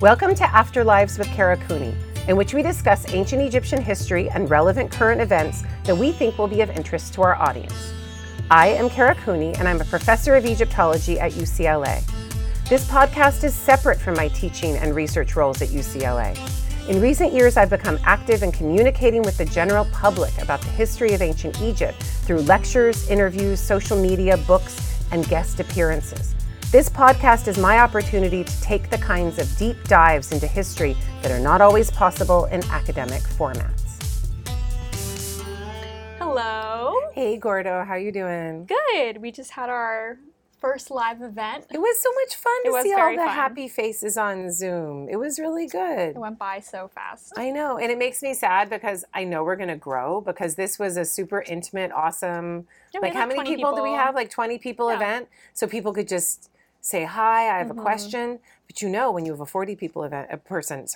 Welcome to Afterlives with Kara Cooney, in which we discuss ancient Egyptian history and relevant current events that we think will be of interest to our audience. I am Kara Cooney, and I'm a professor of Egyptology at UCLA. This podcast is separate from my teaching and research roles at UCLA. In recent years, I've become active in communicating with the general public about the history of ancient Egypt through lectures, interviews, social media, books, and guest appearances. This podcast is my opportunity to take the kinds of deep dives into history that are not always possible in academic formats. Hello. Hey, Gordo. How are you doing? Good. We just had our first live event. It was so much fun to see all the happy faces on Zoom. It was really good. It went by so fast. I know, and it makes me sad because I know we're going to grow because this was a super intimate, awesome, like how many people do we have? Like 20 people event. So people could just say, hi, I have a question. But you know, when you have a 40 person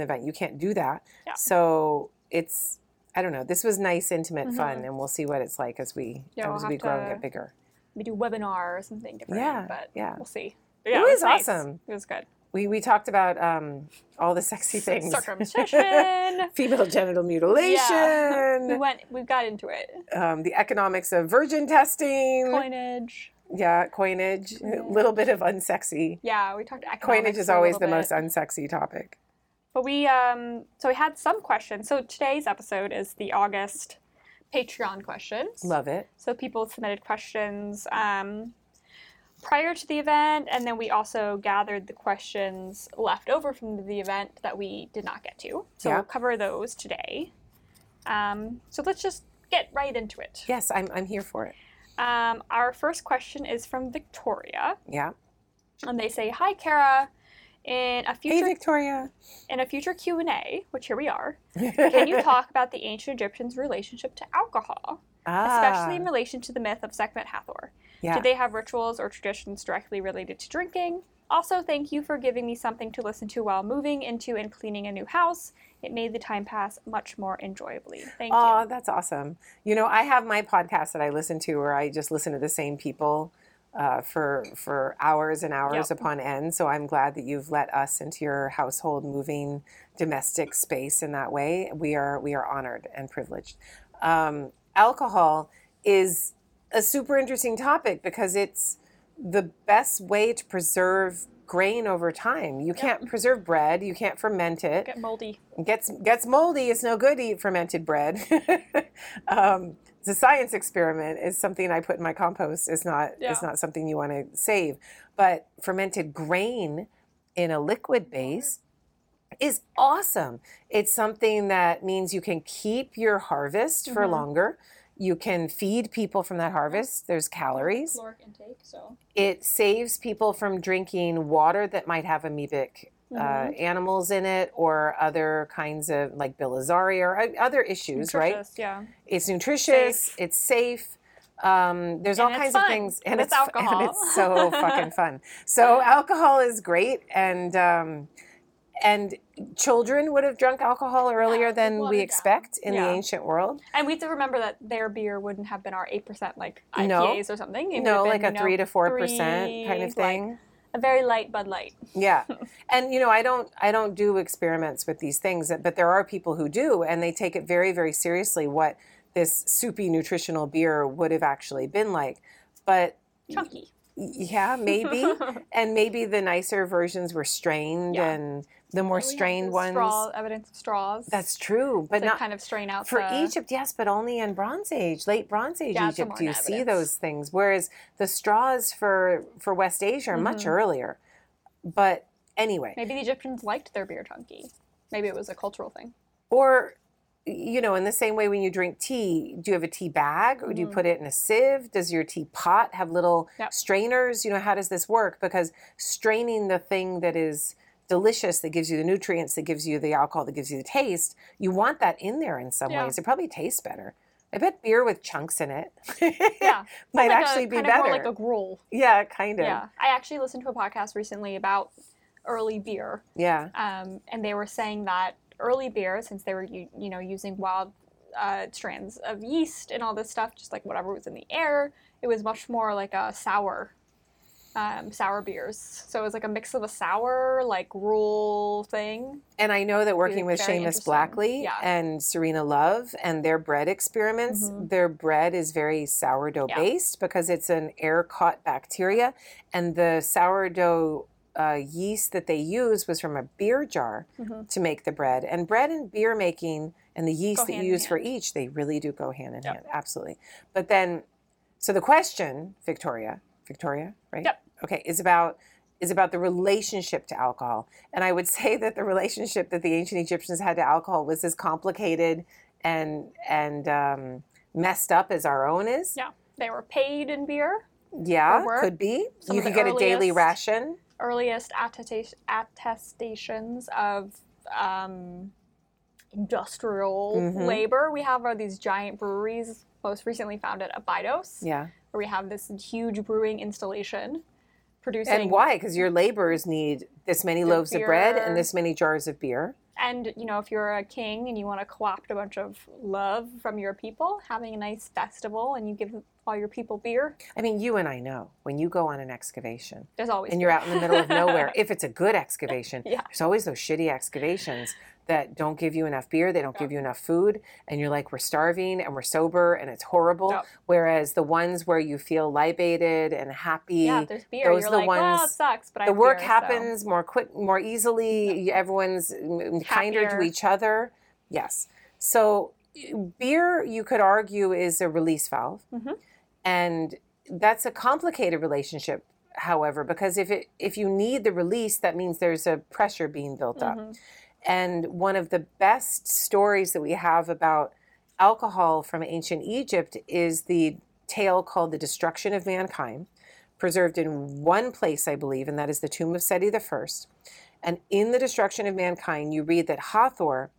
event, you can't do that. Yeah. So it's, I don't know, this was nice, intimate fun, and we'll see what it's like as we, we'll grow and get bigger. We do webinar or something different, but we'll see. But yeah, it was nice. Awesome. It was good. We talked about all the sexy things. Circumcision. Female genital mutilation. Yeah. We got into it. The economics of virgin testing. Coinage. Yeah, coinage. A little bit of unsexy. Yeah, we talked economics. Coinage is always the most unsexy topic. But we, so we had some questions. So today's episode is the August Patreon questions. Love it. So people submitted questions prior to the event, and then we also gathered the questions left over from the event that we did not get to. So we'll cover those today. So let's just get right into it. Yes, I'm here for it. Our first question is from Victoria. Yeah. And they say, hi, Kara. Hey, Victoria. In a future Q&A, which here we are, can you talk about the ancient Egyptians' relationship to alcohol, especially in relation to the myth of Sekhmet Hathor? Yeah. Did they have rituals or traditions directly related to drinking? Also, thank you for giving me something to listen to while moving into and cleaning a new house. It made the time pass much more enjoyably. Thank you. Oh, that's awesome. You know, I have my podcast that I listen to where I just listen to the same people for hours and hours upon end. So I'm glad that you've let us into your household, moving, domestic space in that way. We are honored and privileged. Alcohol is a super interesting topic because it's the best way to preserve grain over time. You can't preserve bread. You can't ferment it. Get moldy. Gets moldy. It's no good to eat fermented bread. It's a science experiment. It's something I put in my compost. It's not something you want to save. But fermented grain in a liquid base is awesome. It's something that means you can keep your harvest for longer. You can feed people from that harvest. There's calories. Caloric intake, so. It saves people from drinking water that might have amoebic animals in it or other kinds of like Bilharzia or other issues, right? Yeah. It's nutritious. Safe. It's safe. There's all kinds of things. And it's alcohol. And it's so fucking fun. So alcohol is great. And children would have drunk alcohol earlier than we expect in the ancient world. And we have to remember that their beer wouldn't have been our 8% like IPAs or something. It would have been, like a 3 to 4% kind of thing. Like, a very light Bud Light. Yeah. And, you know, I don't do experiments with these things, but there are people who do, and they take it very, very seriously what this soupy nutritional beer would have actually been like. But chunky. Yeah, maybe. And maybe the nicer versions were strained and the more strained ones. Evidence of straws. That's true. But not kind of strain out. For Egypt, yes, but only in Bronze Age, late Bronze Age Egypt do you see those things. Whereas the straws for West Asia are much earlier. But anyway. Maybe the Egyptians liked their beer chunky. Maybe it was a cultural thing. Or, you know, in the same way when you drink tea, do you have a tea bag or do you put it in a sieve? Does your tea pot have little strainers? You know, how does this work? Because straining the thing that is delicious, that gives you the nutrients, that gives you the alcohol, that gives you the taste, you want that in there in some ways. It probably tastes better. I bet beer with chunks in it might actually be better. Kind of more like a gruel. Yeah, kind of. Yeah. I actually listened to a podcast recently about early beer. Yeah. And they were saying that early beer, since they were using wild strands of yeast and all this stuff, just like whatever was in the air, it was much more like a sour sour beers. So it was like a mix of a sour, like gruel thing. And I know that working with Seamus Blackley and Serena Love and their bread experiments, their bread is very sourdough based because it's an air-caught bacteria. And the sourdough yeast that they use was from a beer jar to make the bread. And bread and beer making and the yeast that you use for each, they really do go hand in hand. Absolutely. But then, so the question, Victoria, right? Yep. Okay, is about the relationship to alcohol. And I would say that the relationship that the ancient Egyptians had to alcohol was as complicated and messed up as our own is. Yeah, they were paid in beer. Yeah, could be. You could get a daily ration. Earliest attestations of industrial labor we have are these giant breweries, most recently found at Abydos. Yeah. Where we have this huge brewing installation producing... And why? Because your laborers need this many loaves of bread and this many jars of beer. And, you know, if you're a king and you want to co-opt a bunch of love from your people, having a nice festival and you give all your people beer. I mean, you and I know, when you go on an excavation... There's always... And you're out in the middle of nowhere, if it's a good excavation, there's always those shitty excavations that don't give you enough beer, they don't give you enough food, and you're like, we're starving, and we're sober, and it's horrible. Yep. Whereas the ones where you feel libated and happy, there's beer. Those are the ones, well, it sucks, but I have beer, work happens more quick, more easily, everyone's kinder to each other. Yes. So beer, you could argue, is a release valve, and that's a complicated relationship, however, because if you need the release, that means there's a pressure being built up. And one of the best stories that we have about alcohol from ancient Egypt is the tale called The Destruction of Mankind, preserved in one place, I believe, and that is the tomb of Seti I. And in The Destruction of Mankind, you read that Hathor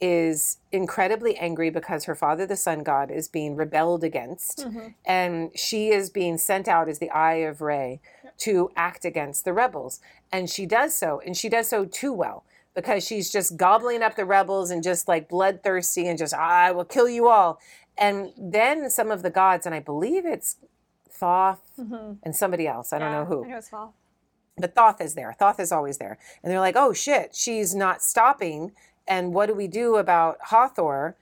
is incredibly angry because her father, the sun god, is being rebelled against, and she is being sent out as the Eye of Rey to act against the rebels. And she does so, too well. Because she's just gobbling up the rebels and just like bloodthirsty and just, I will kill you all. And then some of the gods, and I believe it's Thoth and somebody else. I don't know who. I know it's Thoth. But Thoth is there. Thoth is always there. And they're like, oh shit, she's not stopping. And what do we do about Hathor,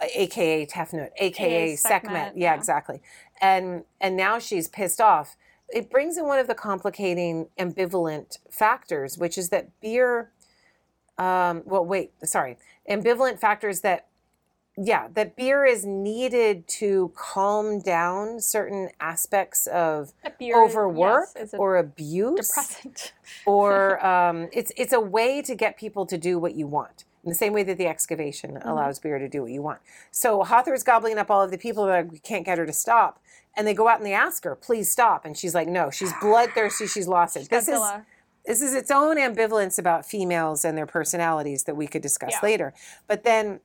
a.k.a. Tefnut, a.k.a. Sekhmet. Yeah, exactly. And now she's pissed off. It brings in one of the complicating, ambivalent factors, which is that beer... ambivalent factors that beer is needed to calm down certain aspects of overwork or abuse. Depressant. Or it's a way to get people to do what you want. In the same way that the excavation allows beer to do what you want. So Hathor is gobbling up all of the people that we can't get her to stop. And they go out and they ask her, please stop. And she's like, no, she's bloodthirsty. She's lost it. This is its own ambivalence about females and their personalities that we could discuss later. But then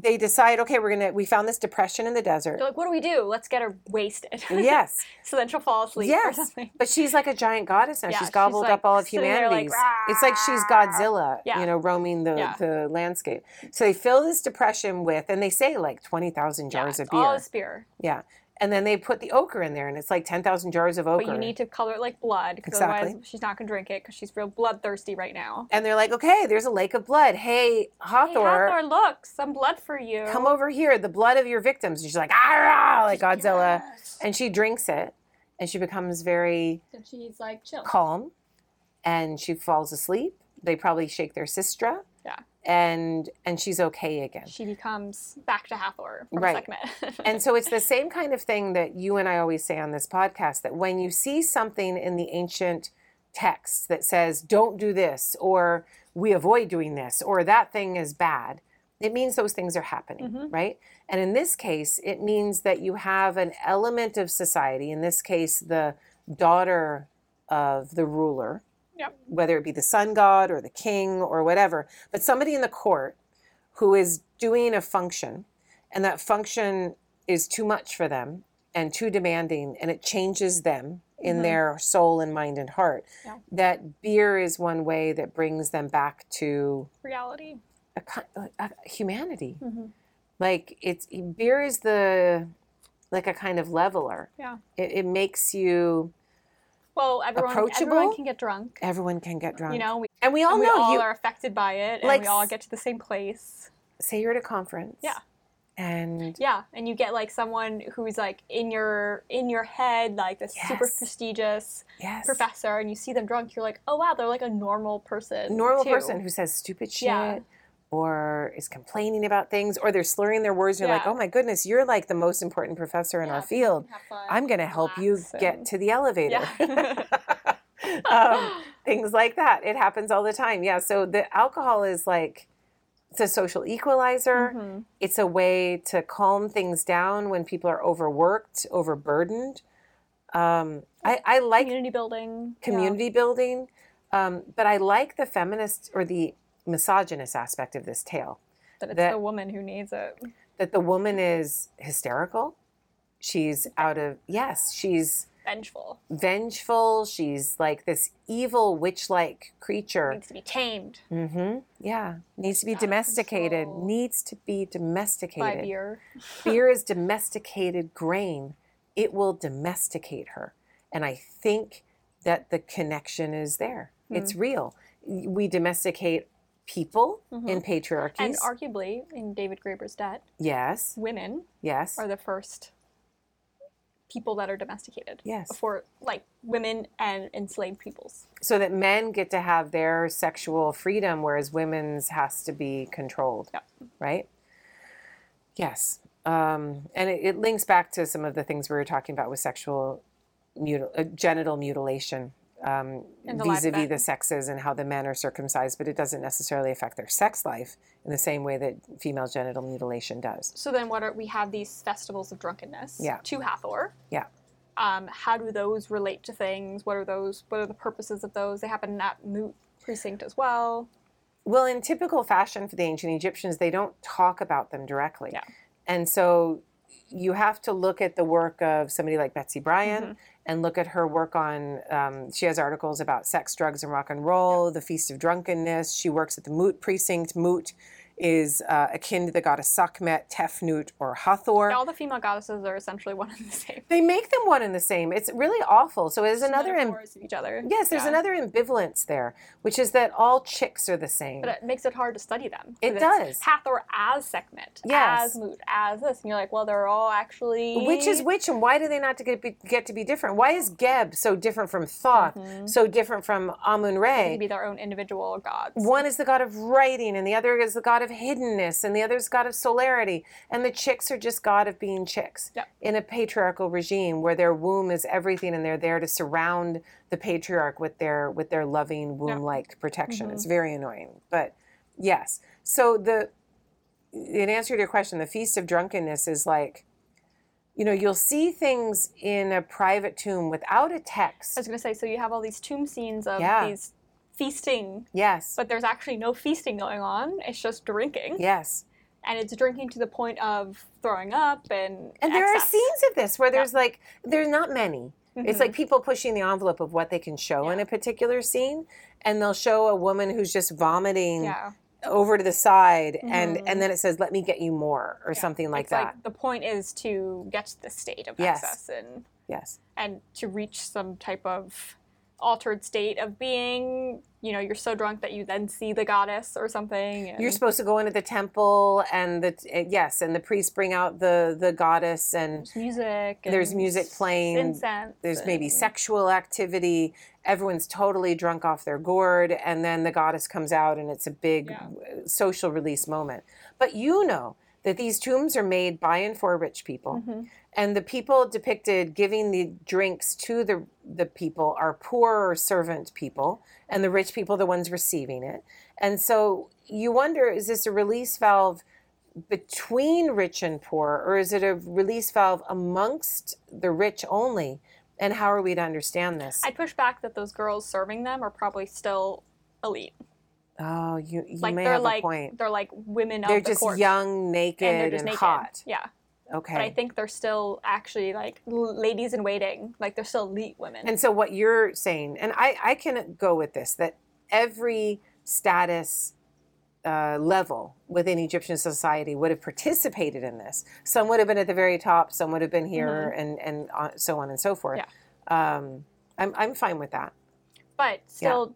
they decide, okay, we found this depression in the desert. They're like, what do we do? Let's get her wasted. Yes. So then she'll fall asleep or something. But she's like a giant goddess now. Yeah, she's gobbled up all of humanity. Like, it's like she's Godzilla, roaming the landscape. So they fill this depression with, and they say like 20,000 jars of beer. All this beer. Yeah. And then they put the ochre in there, and it's like 10,000 jars of ochre. But you need to color it like blood, because otherwise she's not going to drink it, because she's real bloodthirsty right now. And they're like, okay, there's a lake of blood. Hey, Hathor. Hey, Hathor, look, some blood for you. Come over here, the blood of your victims. And she's like, ah, like Godzilla. Yes. And she drinks it, and she becomes very calm, and she falls asleep. They probably shake their sistra. Yeah. And she's okay again. She becomes back to Hathor from Sekhmet. And so it's the same kind of thing that you and I always say on this podcast, that when you see something in the ancient texts that says, don't do this, or we avoid doing this, or that thing is bad, it means those things are happening, right? And in this case, it means that you have an element of society, in this case, the daughter of the ruler, whether it be the sun god or the king or whatever, but somebody in the court who is doing a function, and that function is too much for them and too demanding, and it changes them in their soul and mind and heart. Yeah. That beer is one way that brings them back to reality, a humanity. Like beer is a kind of leveler. Yeah, it makes you Well, everyone can get drunk. Everyone can get drunk. You know, we all are affected by it, and we all get to the same place. Say you're at a conference. Yeah. And you get like someone who's like in your head, like this super prestigious professor, and you see them drunk, you're like, oh wow, they're like a normal person. Normal person who says stupid shit or is complaining about things, or they're slurring their words. You're like, oh my goodness, you're like the most important professor in our field. I'm going to help you get to the elevator. Yeah. Things like that. It happens all the time. Yeah. So the alcohol is like, it's a social equalizer. Mm-hmm. It's a way to calm things down when people are overworked, overburdened. I like community building. But I like the feminist or the misogynist aspect of this tale. That it's the woman who needs it. That the woman is hysterical. She's she's vengeful. She's like this evil witch-like creature. Needs to be tamed. Mm-hmm. Yeah. Needs to be domesticated. By beer. Beer is domesticated grain. It will domesticate her. And I think that the connection is there. Mm. It's real. We domesticate people in patriarchies. And arguably, in David Graeber's debt, women are the first people that are domesticated for like women and enslaved peoples, so that men get to have their sexual freedom, whereas women's has to be controlled. And it links back to some of the things we were talking about with sexual genital mutilation vis-a-vis the sexes, and how the men are circumcised, but it doesn't necessarily affect their sex life in the same way that female genital mutilation does. So then we have these festivals of drunkenness to Hathor. Yeah. How do those relate to things? What are the purposes of those? They happen at Moot Precinct as well. Well, in typical fashion for the ancient Egyptians, they don't talk about them directly. Yeah. And so you have to look at the work of somebody like Betsy Bryan and look at her work on, she has articles about sex, drugs, and rock and roll, the Feast of Drunkenness. She works at the Moot Precinct. Mut is akin to the goddess Sekhmet, Tefnut, or Hathor. All the female goddesses are essentially one and the same. They make them one and the same. It's really awful. So there's another each other. Yes, there's another ambivalence there, which is that all chicks are the same. But it makes it hard to study them. It does. Hathor as Sekhmet, as Mut, as this, and you're like, well, they're all actually which is which, and why do they not get to be different? Why is Geb so different from Thoth, so different from Amun-Re? They can be their own individual gods. One is the god of writing, and the other is the god of hiddenness, and the other's god of solarity, and the chicks are just god of being chicks in a patriarchal regime where their womb is everything, and they're there to surround the patriarch with their loving womb-like protection. It's very annoying, but so in answer to your question, the Feast of Drunkenness is like, you know, you'll see things in a private tomb without a text. I was going to say, so you have all these tomb scenes of these feasting. Yes. But there's actually no feasting going on. It's just drinking. Yes. And it's drinking to the point of throwing up and there are scenes of this where there's like, there's not many. Mm-hmm. It's like people pushing the envelope of what they can show in a particular scene. And they'll show a woman who's just vomiting over to the side, and then it says, let me get you more, or something like that. Like, the point is to get to the state of excess and to reach some type of altered state of being. You know, you're so drunk that you then see the goddess or something. And you're supposed to go into the temple, and the priests bring out the goddess, and there's music. There's music playing. Incense. There's maybe sexual activity. Everyone's totally drunk off their gourd, and then the goddess comes out, and it's a big social release moment. But you know that these tombs are made by and for rich people. Mm-hmm. And the people depicted giving the drinks to the people are poor or servant people, and the rich people, the ones receiving it. And so you wonder, is this a release valve between rich and poor, or is it a release valve amongst the rich only? And how are we to understand this? I push back that those girls serving them are probably still elite. Oh, you like, may have a point. They're like women of the court. They're just young, naked, and naked. Hot. Yeah. Okay. But I think they're still actually like ladies in waiting. Like, they're still elite women. And so what you're saying, and I can go with this, that every status level within Egyptian society would have participated in this. Some would have been at the very top. Some would have been here, and so on and so forth. Yeah. I'm fine with that. But still, yeah.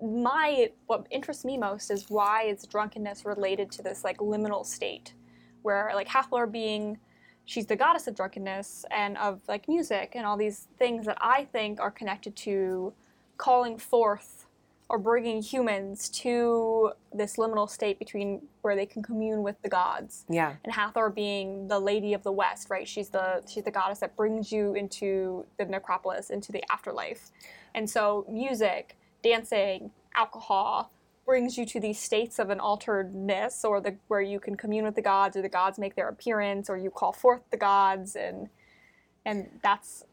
What interests me most is why is drunkenness related to this like liminal state, where like Hathor being, she's the goddess of drunkenness and of like music and all these things that I think are connected to calling forth or bringing humans to this liminal state between where they can commune with the gods. Yeah. And Hathor being the lady of the West, right? She's the goddess that brings you into the necropolis, into the afterlife. And so music, dancing, alcohol brings you to these states of an alteredness, or where you can commune with the gods, or the gods make their appearance, or you call forth the gods, and that's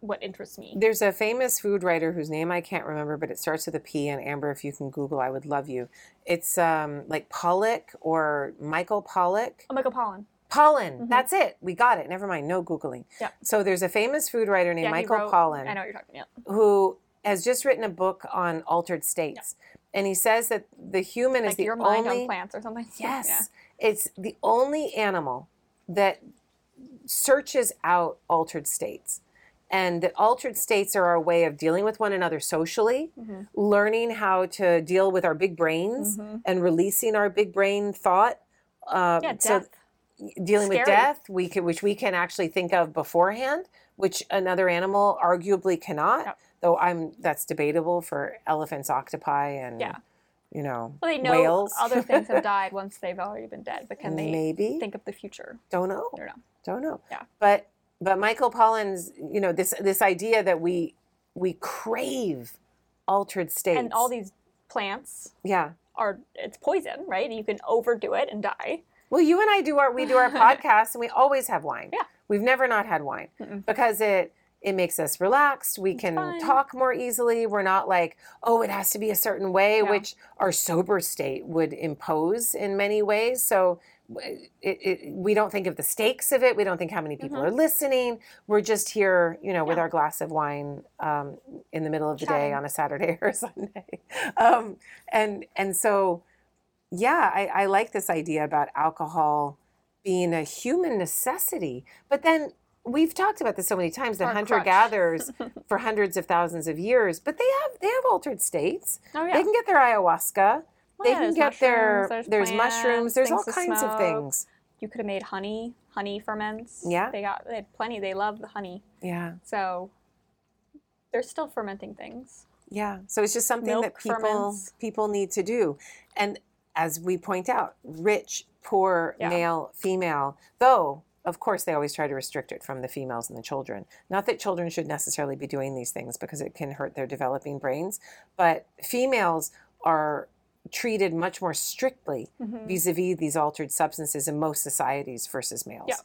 what interests me. There's a famous food writer whose name I can't remember, but it starts with a P, and Amber, if you can Google, I would love you. It's like Pollock or Michael Pollock. Oh, Michael Pollan. Mm-hmm. That's it. We got it. Never mind. No Googling. Yeah. So there's a famous food writer named Michael Pollan. I know what you're talking about. Who has just written a book on altered states. Yeah. And he says that the human is the only... Like your mind on plants or something? Yes. Yeah. It's the only animal that searches out altered states. And that altered states are our way of dealing with one another socially, mm-hmm. learning how to deal with our big brains mm-hmm. and releasing our big brain thought. Death. So dealing with death, which we can actually think of beforehand, which another animal arguably cannot. Yep. Though that's debatable for elephants, octopi, and you know, whales. Well, they know whales. Other things have died once they've already been dead, but can they think of the future? Don't know. Don't know. Yeah. But Michael Pollan's, you know, this idea that we crave altered states. And all these plants it's poison, right? You can overdo it and die. Well, you and I do our podcast and we always have wine. Yeah. We've never not had wine because it makes us relaxed. We can talk more easily. We're not like, oh, it has to be a certain way, which our sober state would impose in many ways. So we don't think of the stakes of it. We don't think how many people mm-hmm. are listening. We're just here, you know, with our glass of wine in the middle of the day on a Saturday or a Sunday. I like this idea about alcohol being a human necessity, but then we've talked about this so many times, that hunter-gatherers for hundreds of thousands of years, but they have altered states. Oh, yeah. They can get their ayahuasca. Well, they can get there's plants, mushrooms. There's all kinds of things. You could have made honey. Honey ferments. Yeah. They had plenty. They love the honey. Yeah. So they're still fermenting things. Yeah. So it's just something that people need to do. And as we point out, rich, poor, male, female, though... Of course, they always try to restrict it from the females and the children. Not that children should necessarily be doing these things because it can hurt their developing brains, but females are treated much more strictly mm-hmm. vis-a-vis these altered substances in most societies versus males. Yeah.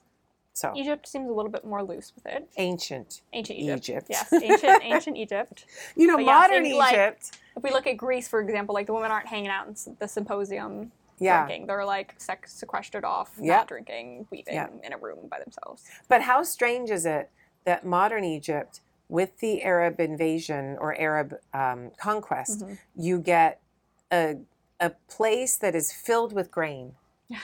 So Egypt seems a little bit more loose with it. Ancient Egypt. Yes, ancient Egypt. You know, but modern Egypt. Like, if we look at Greece, for example, like the women aren't hanging out in the symposium. Yeah. Drinking. They're like sequestered off, not drinking, weaving in a room by themselves. But how strange is it that modern Egypt, with the Arab invasion or Arab conquest, mm-hmm. you get a place that is filled with grain. Yeah.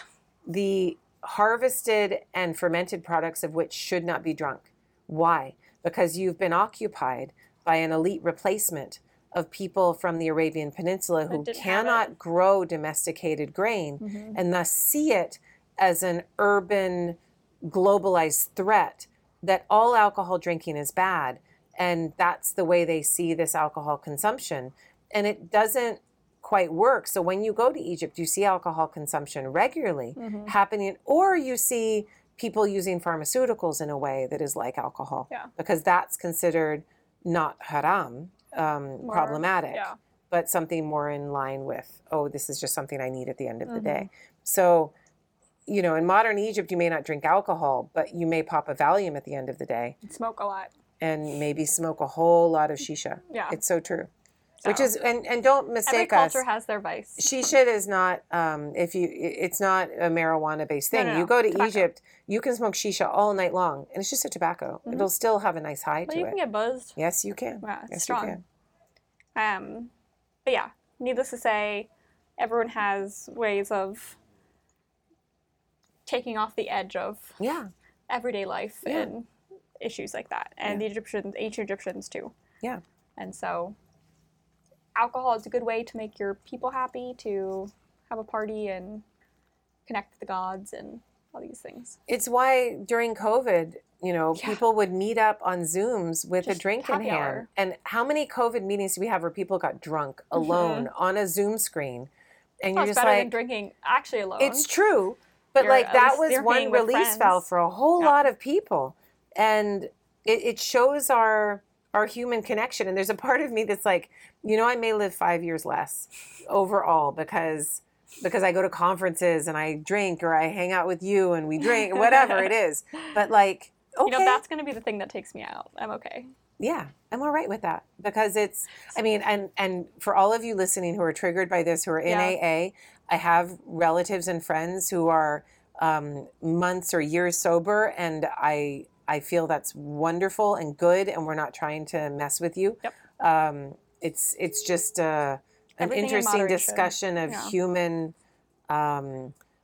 The harvested and fermented products of which should not be drunk. Why? Because you've been occupied by an elite replacement of people from the Arabian Peninsula who cannot grow domesticated grain mm-hmm. and thus see it as an urban globalized threat, that all alcohol drinking is bad. And that's the way they see this alcohol consumption. And it doesn't quite work. So when you go to Egypt, you see alcohol consumption regularly mm-hmm. happening, or you see people using pharmaceuticals in a way that is like alcohol because that's considered not haram. More problematic, but something more in line with, oh, this is just something I need at the end of mm-hmm. the day. So, you know, in modern Egypt, you may not drink alcohol, but you may pop a Valium at the end of the day. And smoke a lot. And maybe smoke a whole lot of shisha. Yeah. It's so true. So. Which is, and don't mistake us. Every culture has their vice. Shisha is not, it's not a marijuana-based thing. No. You go to tobacco. Egypt, you can smoke shisha all night long, and it's just a tobacco. Mm-hmm. It'll still have a nice high to it. But you can get buzzed. Yes, you can. Wow, it's strong. But yeah, needless to say, everyone has ways of taking off the edge of everyday life and issues like that, and the Egyptians, ancient Egyptians too. Yeah. And so alcohol is a good way to make your people happy, to have a party and connect with the gods and all these things. It's why during COVID, you know, people would meet up on Zooms with just a drink in hand. And how many COVID meetings do we have where people got drunk alone on a Zoom screen? And you're just better like than drinking actually alone. It's true. But you're, like, that was one release valve for a whole lot of people. And it shows our human connection. And there's a part of me that's like, you know, I may live 5 years less overall because I go to conferences and I drink, or I hang out with you and we drink, whatever it is. But like, okay. You know, that's going to be the thing that takes me out. I'm okay. Yeah, I'm all right with that because it's, I mean, and for all of you listening who are triggered by this, who are in AA, I have relatives and friends who are months or years sober, and I feel that's wonderful and good, and we're not trying to mess with you. Yep. It's just an interesting discussion of human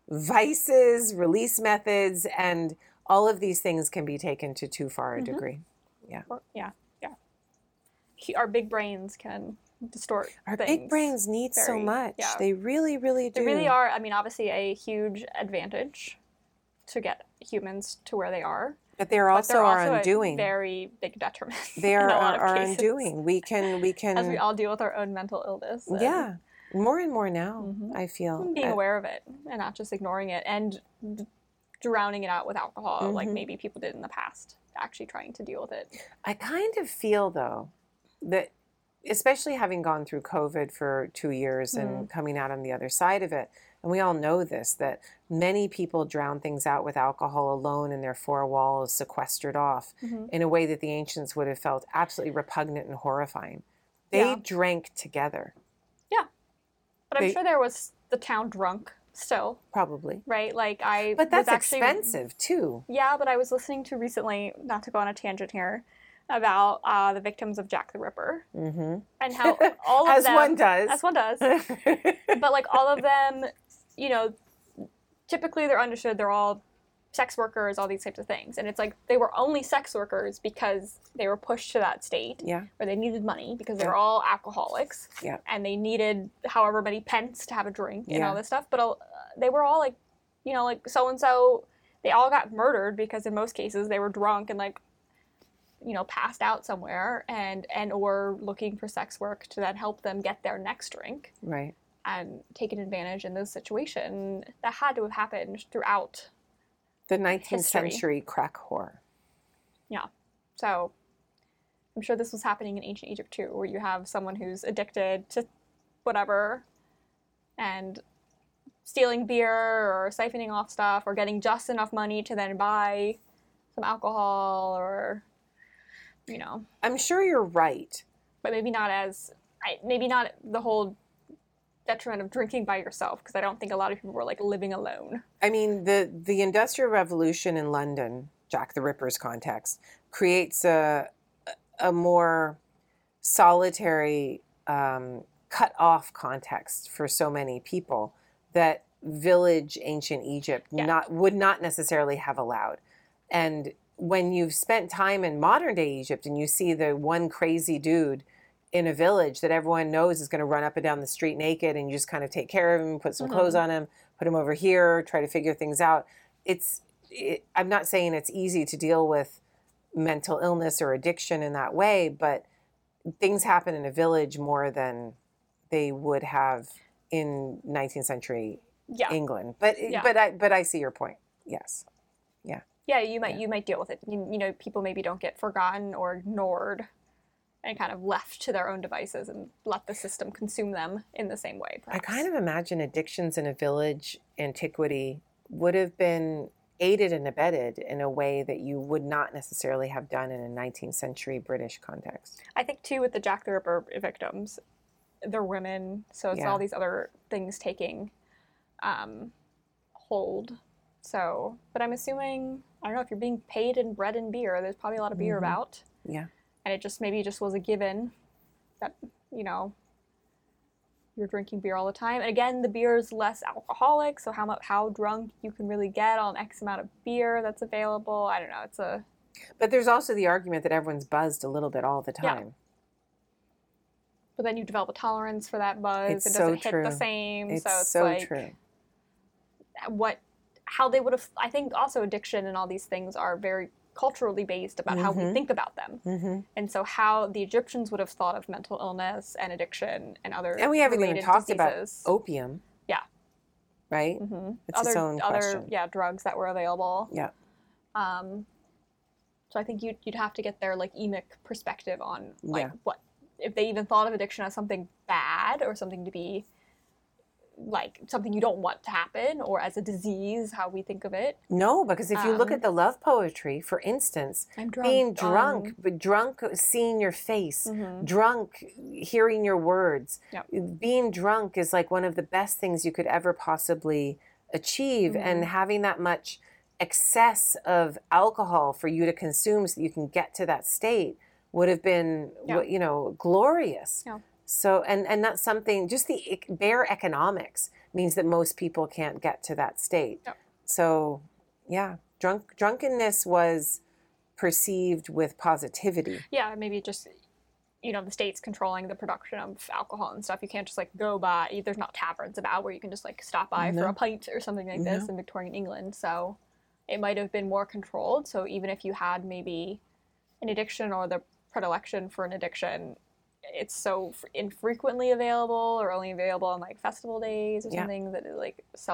vices, release methods, and all of these things can be taken to too far a degree. Yeah. Our big brains can distort our things. Our big brains need so much. Yeah. They really, really do. They really are, I mean, obviously a huge advantage to get humans to where they are. But they're also our undoing. A very big detriment. They are our undoing. We can as we all deal with our own mental illness. And yeah. More and more now, I feel. Being aware of it and not just ignoring it and drowning it out with alcohol like maybe people did in the past, actually trying to deal with it. I kind of feel, though, that especially having gone through COVID for 2 years and coming out on the other side of it, and we all know this, that many people drown things out with alcohol alone in their four walls, sequestered off in a way that the ancients would have felt absolutely repugnant and horrifying. They drank together. Yeah. But I'm sure there was the town drunk still. Probably. Right? Like but that's actually expensive too. Yeah, but I was listening to recently, not to go on a tangent here, about the victims of Jack the Ripper and how all of them, as one does, but like all of them, you know, typically they're understood. They're all sex workers, all these types of things. And it's like, they were only sex workers because they were pushed to that state or they needed money because they were all alcoholics and they needed however many pence to have a drink and all this stuff. But they were all like, you know, like so-and-so, they all got murdered because in most cases they were drunk and like, you know, passed out somewhere and or looking for sex work to then help them get their next drink. Right. And taking advantage in this situation. That had to have happened throughout the 19th century crack whore. Yeah. So I'm sure this was happening in ancient Egypt too, where you have someone who's addicted to whatever and stealing beer or siphoning off stuff or getting just enough money to then buy some alcohol or... You know, I'm sure you're right, but maybe not the whole detriment of drinking by yourself, because I don't think a lot of people were like living alone. I mean, the Industrial Revolution in London, Jack the Ripper's context, creates a more solitary, cut off context for so many people that village ancient Egypt would not necessarily have allowed, and. When you've spent time in modern day Egypt and you see the one crazy dude in a village that everyone knows is going to run up and down the street naked and you just kind of take care of him, put some clothes on him, put him over here, try to figure things out. I'm not saying it's easy to deal with mental illness or addiction in that way, but things happen in a village more than they would have in 19th century England. But I see your point. Yes. Yeah. Yeah, you might deal with it. You know, people maybe don't get forgotten or ignored and kind of left to their own devices and let the system consume them in the same way, perhaps. I kind of imagine addictions in a village antiquity would have been aided and abetted in a way that you would not necessarily have done in a 19th century British context. I think, too, with the Jack the Ripper victims, they're women, so it's all these other things taking hold. So, but I'm assuming, I don't know, if you're being paid in bread and beer, there's probably a lot of beer about. Yeah. And it just was a given that, you know, you're drinking beer all the time. And again, the beer is less alcoholic, so how drunk you can really get on X amount of beer that's available. I don't know, it's a But there's also the argument that everyone's buzzed a little bit all the time. Yeah. But then you develop a tolerance for that buzz. It doesn't hit the same. It's so true. How they would have... I think also addiction and all these things are very culturally based about how we think about them. Mm-hmm. And so how the Egyptians would have thought of mental illness and addiction and other related diseases. And we haven't even talked about opium. Yeah. Right? Mm-hmm. It's its own question. Other drugs that were available. Yeah. So I think you'd have to get their, emic perspective on, what... If they even thought of addiction as something bad or something to be, something you don't want to happen, or as a disease, how we think of it. No, because if you look at the love poetry, for instance, being drunk, seeing your face, drunk, hearing your words. Yep. Being drunk is one of the best things you could ever possibly achieve. Mm-hmm. And having that much excess of alcohol for you to consume so that you can get to that state would have been, glorious. Yeah. So, and that's something, just the bare economics means that most people can't get to that state. Yeah. So, drunkenness was perceived with positivity. Yeah, maybe just, the state's controlling the production of alcohol and stuff. You can't just, go by, there's not taverns about where you can just, stop by for a pint or something like this in Victorian England. So, it might have been more controlled. So, even if you had maybe an addiction or the predilection for an addiction, it's so infrequently available or only available on festival days or something that is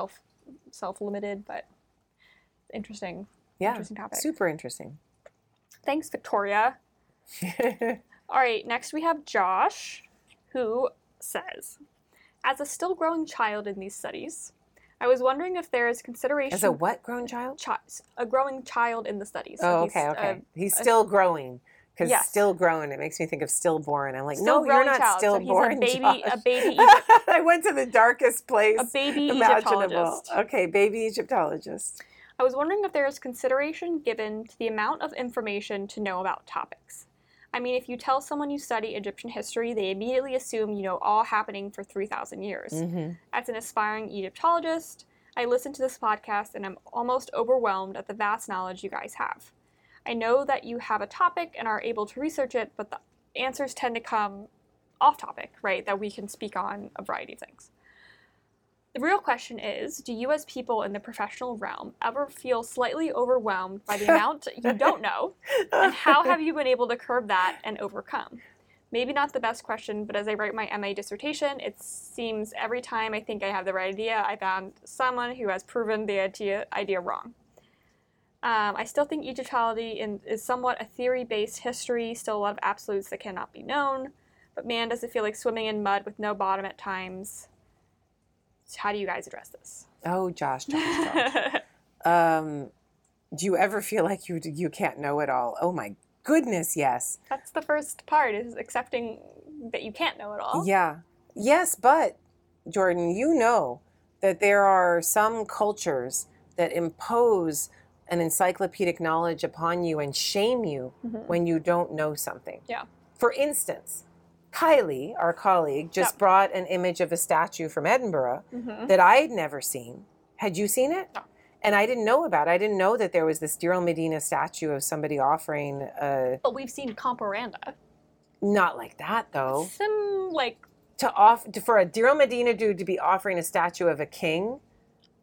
self-limited, but interesting. Yeah. Interesting topic. Super interesting. Thanks, Victoria. All right. Next we have Josh, who says, as a still growing child in these studies, I was wondering if there is consideration... As a what grown child? A growing child in the studies. So okay. He's still growing. Because still grown, it makes me think of stillborn. I'm no, you're not child. Stillborn, so he's a baby I went to the darkest place imaginable. Egyptologist. Okay, baby Egyptologist. I was wondering if there is consideration given to the amount of information to know about topics. I mean, if you tell someone you study Egyptian history, they immediately assume you know all happening for 3,000 years. Mm-hmm. As an aspiring Egyptologist, I listen to this podcast and I'm almost overwhelmed at the vast knowledge you guys have. I know that you have a topic and are able to research it, but the answers tend to come off topic, right, that we can speak on a variety of things. The real question is, do you as people in the professional realm ever feel slightly overwhelmed by the amount you don't know, and how have you been able to curb that and overcome? Maybe not the best question, but as I write my MA dissertation, it seems every time I think I have the right idea, I found someone who has proven the idea wrong. I still think Egyptology is somewhat a theory-based history, still a lot of absolutes that cannot be known, but man, does it feel like swimming in mud with no bottom at times. So how do you guys address this? Oh, Josh. Do you ever feel like you can't know it all? Oh, my goodness, yes. That's the first part, is accepting that you can't know it all. Yeah. Yes, but, Jordan, you know that there are some cultures that impose an encyclopedic knowledge upon you and shame you when you don't know something. Yeah. For instance... Kylie, our colleague, just brought an image of a statue from Edinburgh that I had never seen. Had you seen it? No. And I didn't know about it. I didn't know that there was this Deir el-Medina statue of somebody offering a... But we've seen comparanda. Not like that, though. For a Deir el-Medina dude to be offering a statue of a king,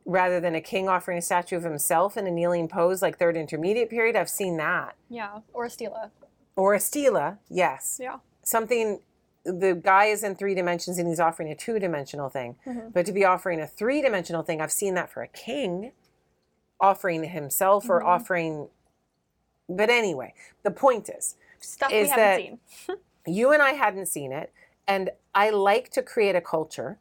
rather than a king offering a statue of himself in a kneeling pose, Third Intermediate period, I've seen that. Yeah, or a stela. Or a stela, yes. Yeah. Something... The guy is in three dimensions and he's offering a two-dimensional thing. Mm-hmm. But to be offering a three-dimensional thing, I've seen that for a king offering himself or offering... But anyway, the point is... Stuff we haven't seen. You and I hadn't seen it. And I like to create a culture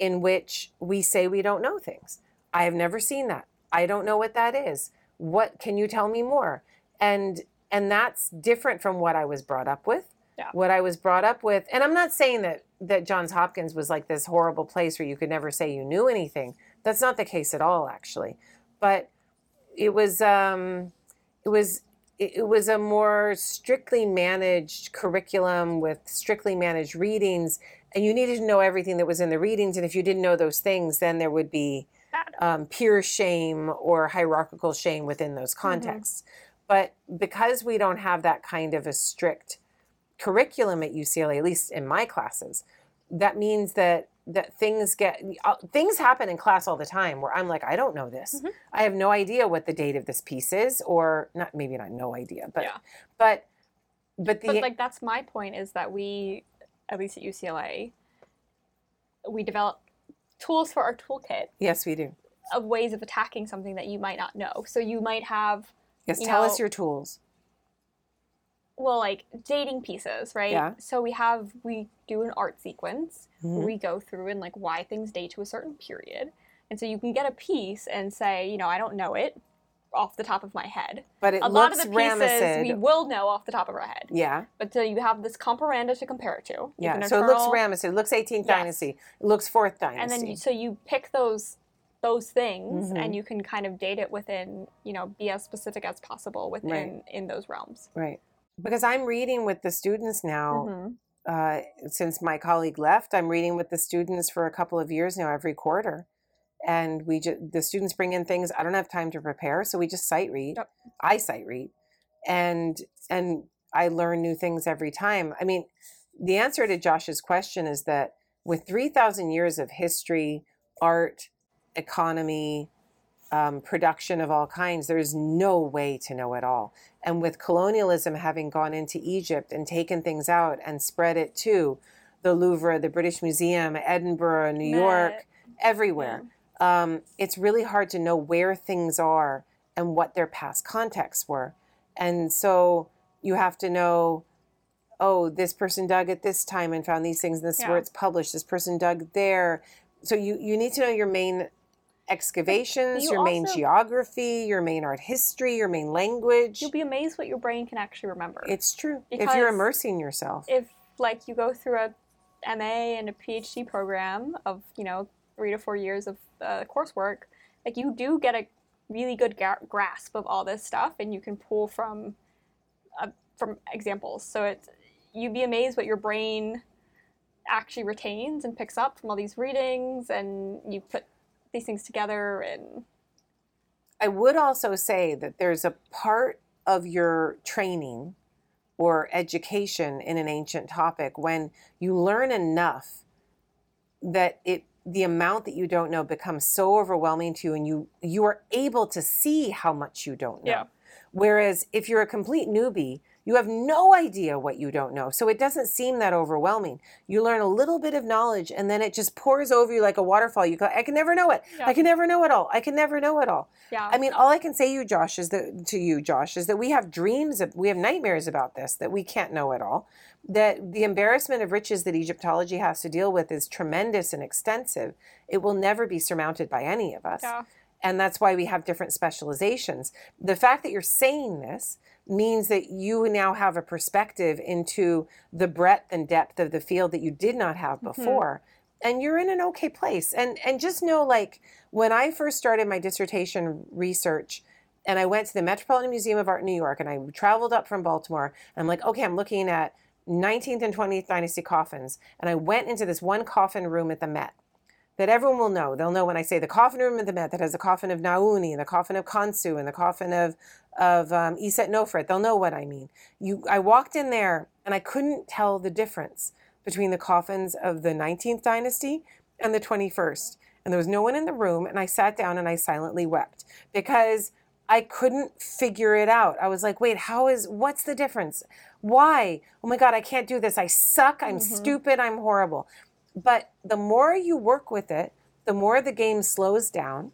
in which we say we don't know things. I have never seen that. I don't know what that is. What can you tell me more? And that's different from what I was brought up with. Yeah. What I was brought up with, and I'm not saying that Johns Hopkins was this horrible place where you could never say you knew anything. That's not the case at all, actually. But it was a more strictly managed curriculum with strictly managed readings, and you needed to know everything that was in the readings. And if you didn't know those things, then there would be peer shame or hierarchical shame within those contexts. But because we don't have that kind of a strict curriculum at UCLA, at least in my classes, that means that things happen in class all the time where I'm like, I don't know this. Mm-hmm. I have no idea what the date of this piece is, or maybe not no idea, but, yeah. but that's my point, is that we, at least at UCLA, we develop tools for our toolkit. Yes, we do. Of ways of attacking something that you might not know. So you might have, yes, tell us your tools. Well, like dating pieces, right? Yeah. So we do an art sequence. Mm-hmm. Where we go through and like why things date to a certain period. And so you can get a piece and say, I don't know it off the top of my head. But it looks Ramessid. A lot of the pieces Ramessid. We will know off the top of our head. Yeah. But so you have this comparanda to compare it to. You yeah, so it looks Ramessid. It looks 18th yes. dynasty. It looks 4th dynasty. And then you pick those things, mm-hmm. and you can kind of date it within, be as specific as possible within right. in those realms. Right. Because I'm reading with the students now, mm-hmm. Since my colleague left, I'm reading with the students for a couple of years now, every quarter. And the students bring in things, I don't have time to prepare, so we just sight read. Yep. I sight read. And I learn new things every time. I mean, the answer to Josh's question is that with 3,000 years of history, art, economy, production of all kinds, there's no way to know it all. And with colonialism having gone into Egypt and taken things out and spread it to the Louvre, the British Museum, Edinburgh, New York, everywhere, yeah. It's really hard to know where things are and what their past contexts were. And so you have to know, this person dug at this time and found these things, and this is where it's published, this person dug there. So you need to know your main excavations, your main geography, your main art history, your main language. You'll be amazed what your brain can actually remember. It's true. Because if you're immersing yourself. If you go through a MA and a PhD program of 3 to 4 years of coursework, you do get a really good grasp of all this stuff, and you can pull from examples. So you'd be amazed what your brain actually retains and picks up from all these readings, and you put these things together. And I would also say that there's a part of your training or education in an ancient topic when you learn enough that the amount that you don't know becomes so overwhelming to you, and you are able to see how much you don't know. Yeah. Whereas if you're a complete newbie, you have no idea what you don't know. So it doesn't seem that overwhelming. You learn a little bit of knowledge, and then it just pours over you like a waterfall. You go, I can never know it. Yeah. I can never know it all. I can never know it all. Yeah. I mean, all I can say to you, Josh, is that we have dreams, we have nightmares about this, that we can't know it all. That the embarrassment of riches that Egyptology has to deal with is tremendous and extensive. It will never be surmounted by any of us. Yeah. And that's why we have different specializations. The fact that you're saying this means that you now have a perspective into the breadth and depth of the field that you did not have before. Mm-hmm. And you're in an okay place. And just know, when I first started my dissertation research, and I went to the Metropolitan Museum of Art in New York, and I traveled up from Baltimore, and I'm like, okay, I'm looking at 19th and 20th dynasty coffins. And I went into this one coffin room at the Met that everyone will know. They'll know when I say the coffin room at the Met that has the coffin of Nauni and the coffin of Khonsu and the coffin of Iset Nofret. They'll know what I mean. I walked in there and I couldn't tell the difference between the coffins of the 19th dynasty and the 21st. And there was no one in the room, and I sat down and I silently wept because I couldn't figure it out. I was like, wait, what's the difference? Why? Oh my God, I can't do this. I suck. I'm stupid. I'm horrible. But the more you work with it, the more the game slows down,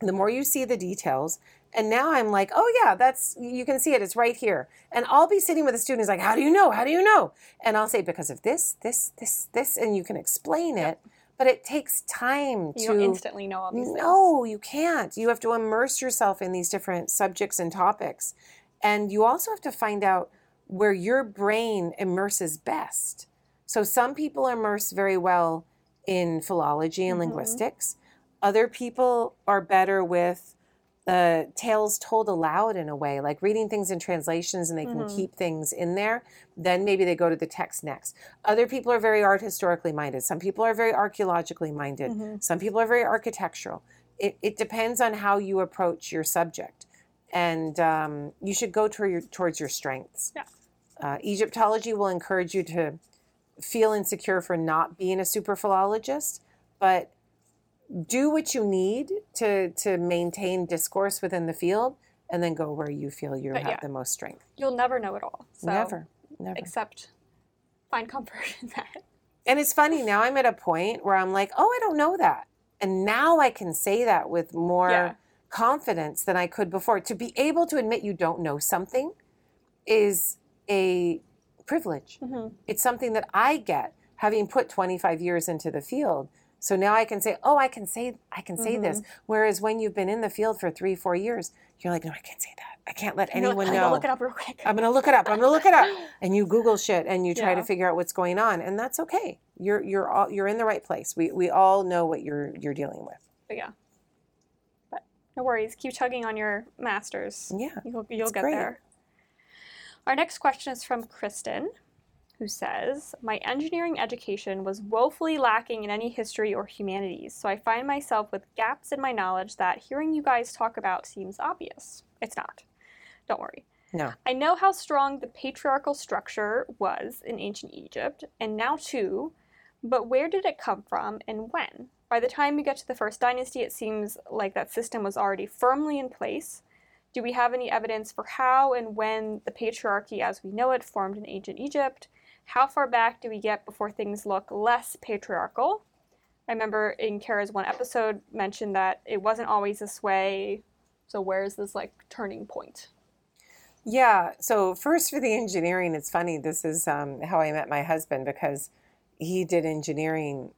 the more you see the details. And now I'm like, you can see it. It's right here. And I'll be sitting with a student who's like, how do you know? How do you know? And I'll say, because of this, this, this, this, and you can explain it. But it takes time to... You don't instantly know all these things. No, you can't. You have to immerse yourself in these different subjects and topics. And you also have to find out where your brain immerses best. So some people immerse very well in philology and linguistics. Other people are better with tales told aloud in a way, like reading things in translations, and they can keep things in there. Then maybe they go to the text next. Other people are very art historically minded. Some people are very archaeologically minded. Some people are very architectural. It depends on how you approach your subject. And you should go towards your strengths. Yeah. Egyptology will encourage you to feel insecure for not being a super philologist, but do what you need to maintain discourse within the field, and then go where you feel you have the most strength. You'll never know it all. So never. Except find comfort in that. And it's funny, now I'm at a point where I'm like, oh, I don't know that. And now I can say that with more confidence than I could before. To be able to admit you don't know something is a privilege. Mm-hmm. It's something that I get, having put 25 years into the field. So now I can say, oh, I can say mm-hmm. this. Whereas when you've been in the field for 3-4 years, you're like, no, I can't say that. I can't let anyone know. I'm going to look it up real quick. I'm going to look it up. And you Google shit and you try to figure out what's going on. And that's okay. You're in the right place. We all know what you're dealing with. But but no worries. Keep chugging on your master's. Yeah. You'll get there. Our next question is from Kristen, who says, my engineering education was woefully lacking in any history or humanities, so I find myself with gaps in my knowledge that hearing you guys talk about seems obvious. It's not. Don't worry. No. I know how strong the patriarchal structure was in ancient Egypt, and now too, but where did it come from and when? By the time we get to the First Dynasty, it seems like that system was already firmly in place. Do we have any evidence for how and when the patriarchy as we know it formed in ancient Egypt? How far back do we get before things look less patriarchal? I remember in Kara's one episode mentioned that it wasn't always this way. So where's this turning point? Yeah. So first for the engineering, it's funny. This is how I met my husband, because he did engineering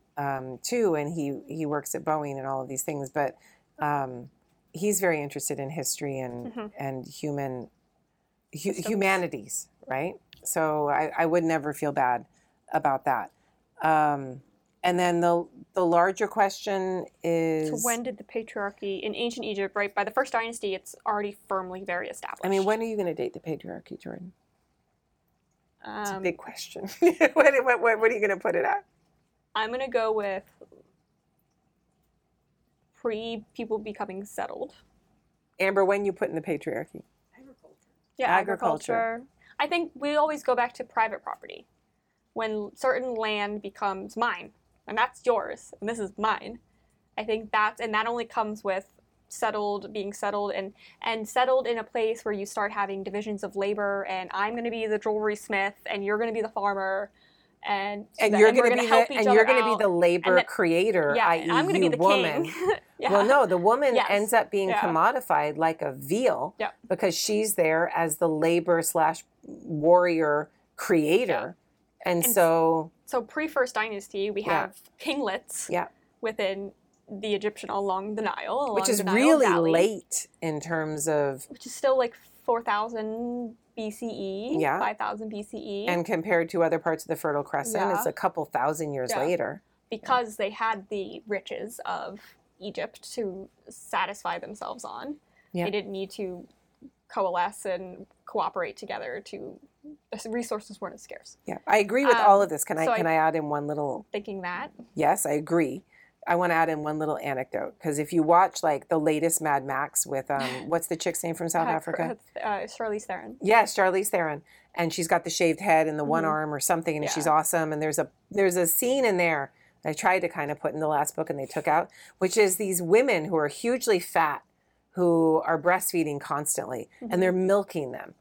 too. And he works at Boeing and all of these things. But he's very interested in history and, mm-hmm. and humanities, right? So I would never feel bad about that. And then the larger question is... So when did the patriarchy in ancient Egypt, right, by the First Dynasty, it's already firmly very established. I mean, when are you going to date the patriarchy, Jordan? It's a big question. What are you going to put it at? I'm going to go with pre-people becoming settled. Amber, when you put in the patriarchy? Agriculture. Yeah, agriculture. I think we always go back to private property. When certain land becomes mine, and that's yours, and this is mine, I think that's, and that only comes with being settled, and settled in a place where you start having divisions of labor, and I'm going to be the jewelry smith, and you're going to be the farmer, and you're going to be help each other out, and you're going to be the labor creator, i.e. I'm going to be the woman. Well, no, the woman ends up being commodified like a veal because she's there as the labor / warrior creator. Yeah. And so pre-First Dynasty, we have kinglets within the Egyptian along the Nile, which is really late in terms of... Which is still 4,000 BCE, 5,000 BCE. And compared to other parts of the Fertile Crescent, it's a couple thousand years later. Because they had the riches of Egypt to satisfy themselves on. Yeah. They didn't need to coalesce and cooperate together to... Resources weren't as scarce. Yeah, I agree with all of this. Can I add in one little... Thinking that? Yes, I agree. I want to add in one little anecdote, because if you watch the latest Mad Max with what's the chick's name from South Africa? Charlize Theron. Yes, Charlize Theron, and she's got the shaved head and the one arm or something, and she's awesome. And there's a scene in there that I tried to kind of put in the last book, and they took out, which is these women who are hugely fat who are breastfeeding constantly, and they're milking them.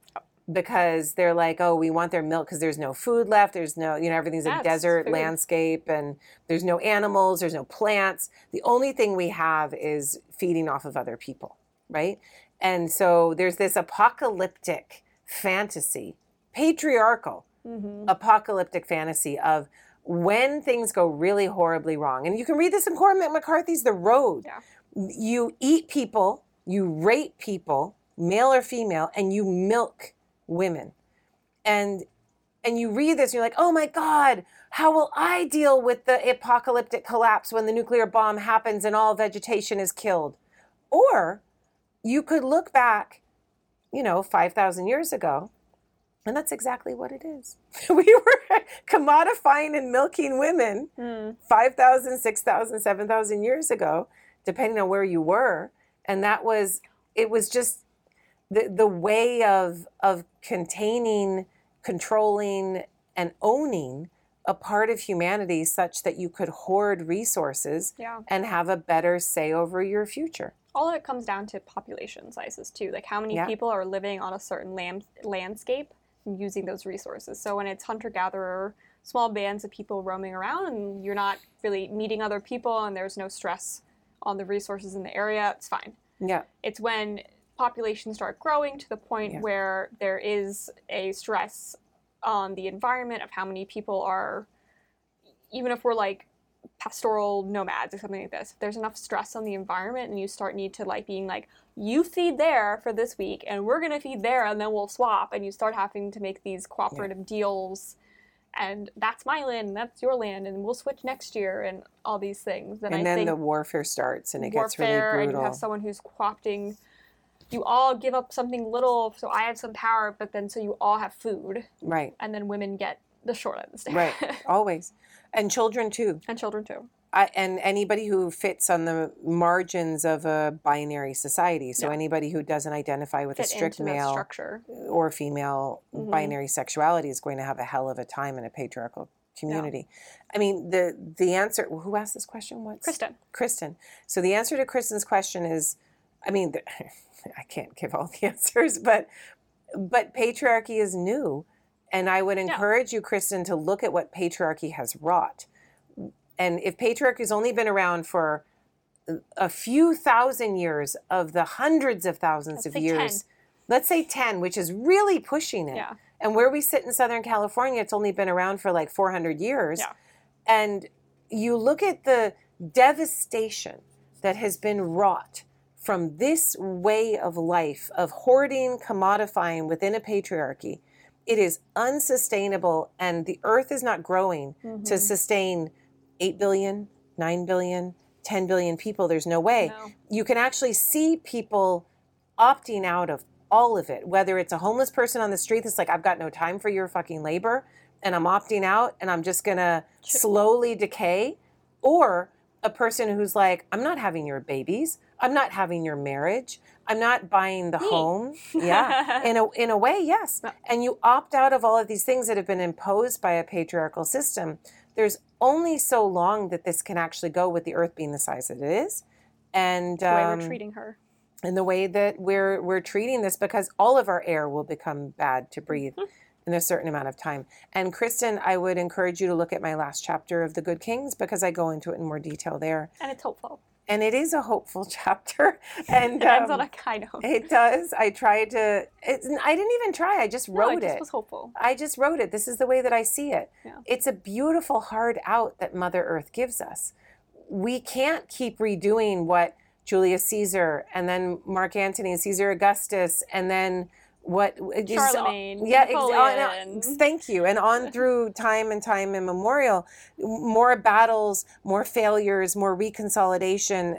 Because they're like, oh, we want their milk because there's no food left. There's no, everything's a desert landscape, and there's no animals, there's no plants. The only thing we have is feeding off of other people, right? And so there's this apocalyptic fantasy, patriarchal apocalyptic fantasy of when things go really horribly wrong. And you can read this in Cormac McCarthy's The Road. Yeah. You eat people, you rape people, male or female, and you milk women, and you read this and you're like, oh my God, how will I deal with the apocalyptic collapse when the nuclear bomb happens and all vegetation is killed? Or you could look back 5,000 years ago, and that's exactly what it is. We were commodifying and milking women 5,000, 6,000, 7,000 years ago, depending on where you were, and that was just the way of containing, controlling, and owning a part of humanity such that you could hoard resources and have a better say over your future. All of it comes down to population sizes too, like how many people are living on a certain landscape using those resources. So when it's hunter-gatherer, small bands of people roaming around and you're not really meeting other people and there's no stress on the resources in the area, it's fine. Yeah. It's when populations start growing to the point where there is a stress on the environment of how many people are, even if we're like pastoral nomads or something like this, if there's enough stress on the environment and you start need to like being like, you feed there for this week and we're going to feed there and then we'll swap, and you start having to make these cooperative deals and that's my land and that's your land and we'll switch next year and all these things. And then I think the warfare starts and it gets really brutal. And you have someone who's co-opting, you all give up something little so I have some power, but then so you all have food. Right. And then women get the short end of the stick. Right, always. And children too. And anybody who fits on the margins of a binary society. So anybody who doesn't identify with a strict male or female binary sexuality is going to have a hell of a time in a patriarchal community. I mean, the answer, who asked this question once? Kristen. So the answer to Kristen's question is, I mean, I can't give all the answers, but patriarchy is new. And I would encourage you, Kristen, to look at what patriarchy has wrought. And if patriarchy has only been around for a few thousand years of the hundreds of thousands of years, let's say 10, which is really pushing it. Yeah. And where we sit in Southern California, it's only been around for like 400 years. Yeah. And you look at the devastation that has been wrought from this way of life, of hoarding, commodifying within a patriarchy. It is unsustainable, and the earth is not growing to sustain 8 billion, 9 billion, 10 billion people. There's no way. No. You can actually see people opting out of all of it, whether it's a homeless person on the street that's like, I've got no time for your fucking labor, and I'm opting out, and I'm just going to slowly decay, or a person who's like, I'm not having your babies. I'm not having your marriage. I'm not buying the home. Yeah. In a way, yes. No. And you opt out of all of these things that have been imposed by a patriarchal system. There's only so long that this can actually go with the earth being the size that it is. And the way we're treating her. And the way that we're treating this, because all of our air will become bad to breathe in a certain amount of time. And Kristen, I would encourage you to look at my last chapter of The Good Kings, because I go into it in more detail there. And it's hopeful. And it is a hopeful chapter. And it ends on a high note. It does. I didn't even try. I just wrote it. No, it just was hopeful. I just wrote it. This is the way that I see it. Yeah. It's a beautiful hard out that Mother Earth gives us. We can't keep redoing what Julius Caesar and then Mark Antony and Caesar Augustus and then what Charlemagne, Napoleon. Thank you, and on through time and time immemorial, more battles, more failures, more reconsolidation,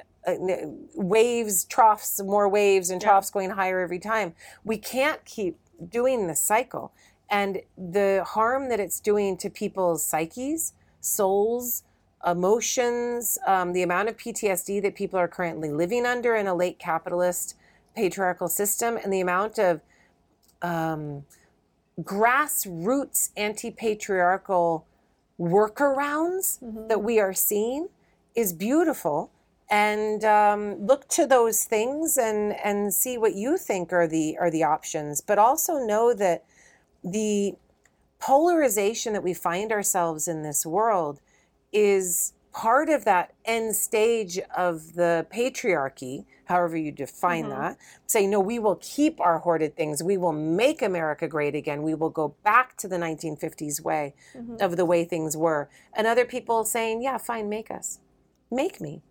waves, troughs, more waves and troughs going higher every time. We can't keep doing this cycle, and the harm that it's doing to people's psyches, souls, emotions, the amount of PTSD that people are currently living under in a late capitalist patriarchal system, and the amount of grassroots anti-patriarchal workarounds that we are seeing is beautiful. And look to those things and see what you think are the options. But also know that the polarization that we find ourselves in this world is part of that end stage of the patriarchy, however you define that, say, no, we will keep our hoarded things. We will make America great again. We will go back to the 1950s way of the way things were. And other people saying, yeah, fine, make us. Make me.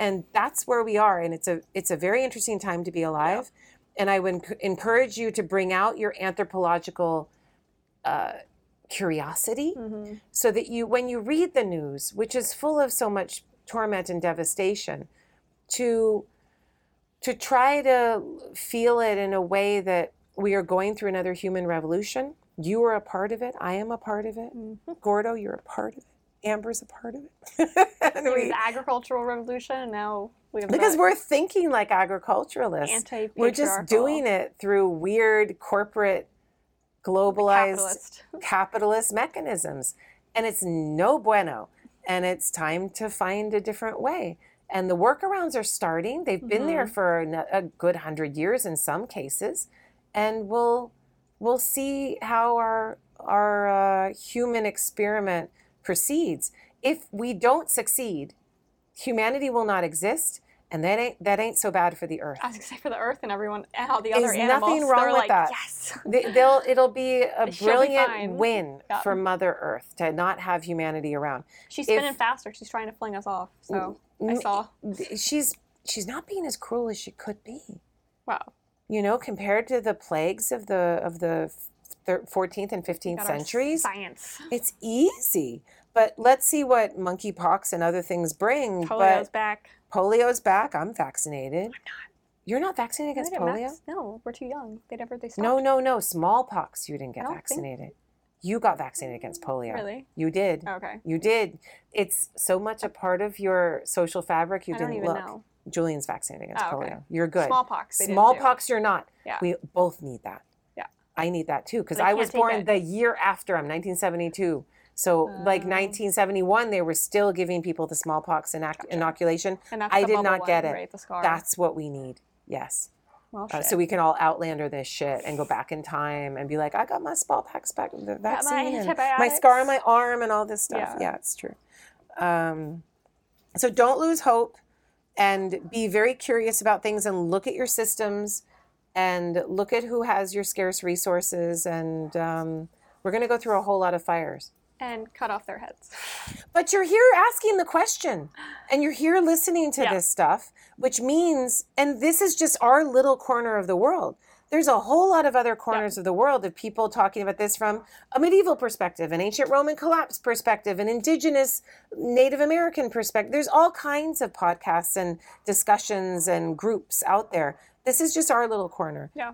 And that's where we are. And it's a very interesting time to be alive. Yeah. And I would encourage you to bring out your anthropological curiosity so that you, when you read the news, which is full of so much torment and devastation, to try to feel it in a way that we are going through another human revolution. You are a part of it. I am a part of it. Gordo, you're a part of it. Amber's a part of it. And it was the agricultural revolution, and now we have because we're thinking like agriculturalists. Anti-patriarchal. We're just doing it through weird corporate, globalized, capitalist mechanisms. And it's no bueno. And it's time to find a different way. And the workarounds are starting. They've been there for a good 100 years in some cases. And we'll see how our human experiment proceeds. If we don't succeed, humanity will not exist, and that ain't so bad for the earth. I was gonna say for the earth and everyone, and all the other There's animals. There's nothing wrong with like, that. Yes, it'll be a brilliant win for Mother Earth to not have humanity around. She's spinning faster. She's trying to fling us off. So I saw. She's not being as cruel as she could be. Wow. You know, compared to the plagues of the 14th and 15th centuries. Science. It's easy. But let's see what monkeypox and other things bring. Polio's back. Polio's back. I'm vaccinated. I'm not. You're not vaccinated against polio? No, we're too young. They stopped. No. Smallpox, you didn't get vaccinated. You got vaccinated against polio. Really? You did. Okay. You did. It's so much a part of your social fabric you didn't look. I don't even know. Julian's vaccinated against polio. You're good. Smallpox, you're not. Yeah. We both need that. I need that too, because I was born the year after. I'm 1972. So like 1971, they were still giving people the smallpox inoculation. And that's I did not get it. Right, the scar. That's what we need. Yes. Well, so we can all Outlander this shit and go back in time and be like, I got my smallpox back, the vaccine, my scar on my arm and all this stuff. Yeah it's true. So don't lose hope and be very curious about things and look at your systems and look at who has your scarce resources, and we're going to go through a whole lot of fires. And cut off their heads. But you're here asking the question, and you're here listening to this stuff, which means, and this is just our little corner of the world. There's a whole lot of other corners of the world of people talking about this from a medieval perspective, an ancient Roman collapse perspective, an indigenous Native American perspective. There's all kinds of podcasts and discussions and groups out there. This is just our little corner. Yeah.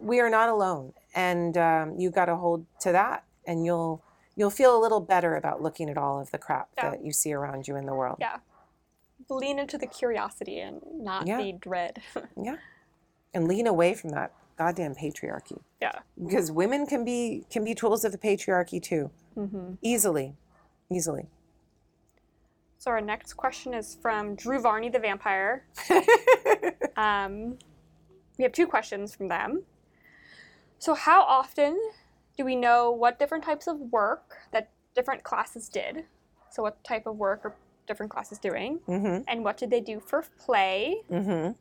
We are not alone, and you got to hold to that, and you'll feel a little better about looking at all of the crap that you see around you in the world. Yeah, lean into the curiosity and not the dread. And lean away from that goddamn patriarchy. Yeah, because women can be tools of the patriarchy too, easily. So our next question is from Drew Varney the Vampire. We have two questions from them. So how often do we know what different types of work that different classes did? So what type of work are different classes doing? Mm-hmm. And what did they do for play? Mm-hmm.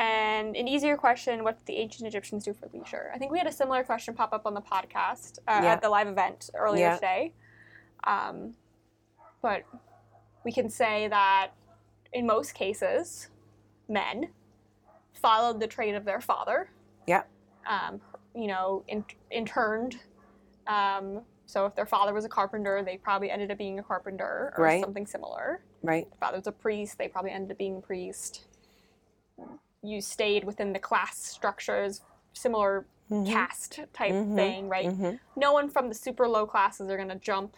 And an easier question, what did the ancient Egyptians do for leisure? I think we had a similar question pop up on the podcast at the live event earlier today. But we can say that in most cases, men followed the trade of their father. Yeah. Interned. So if their father was a carpenter, they probably ended up being a carpenter or something similar. Right. If father was a priest, they probably ended up being a priest. You stayed within the class structures, similar caste type thing, right? Mm-hmm. No one from the super low classes are going to jump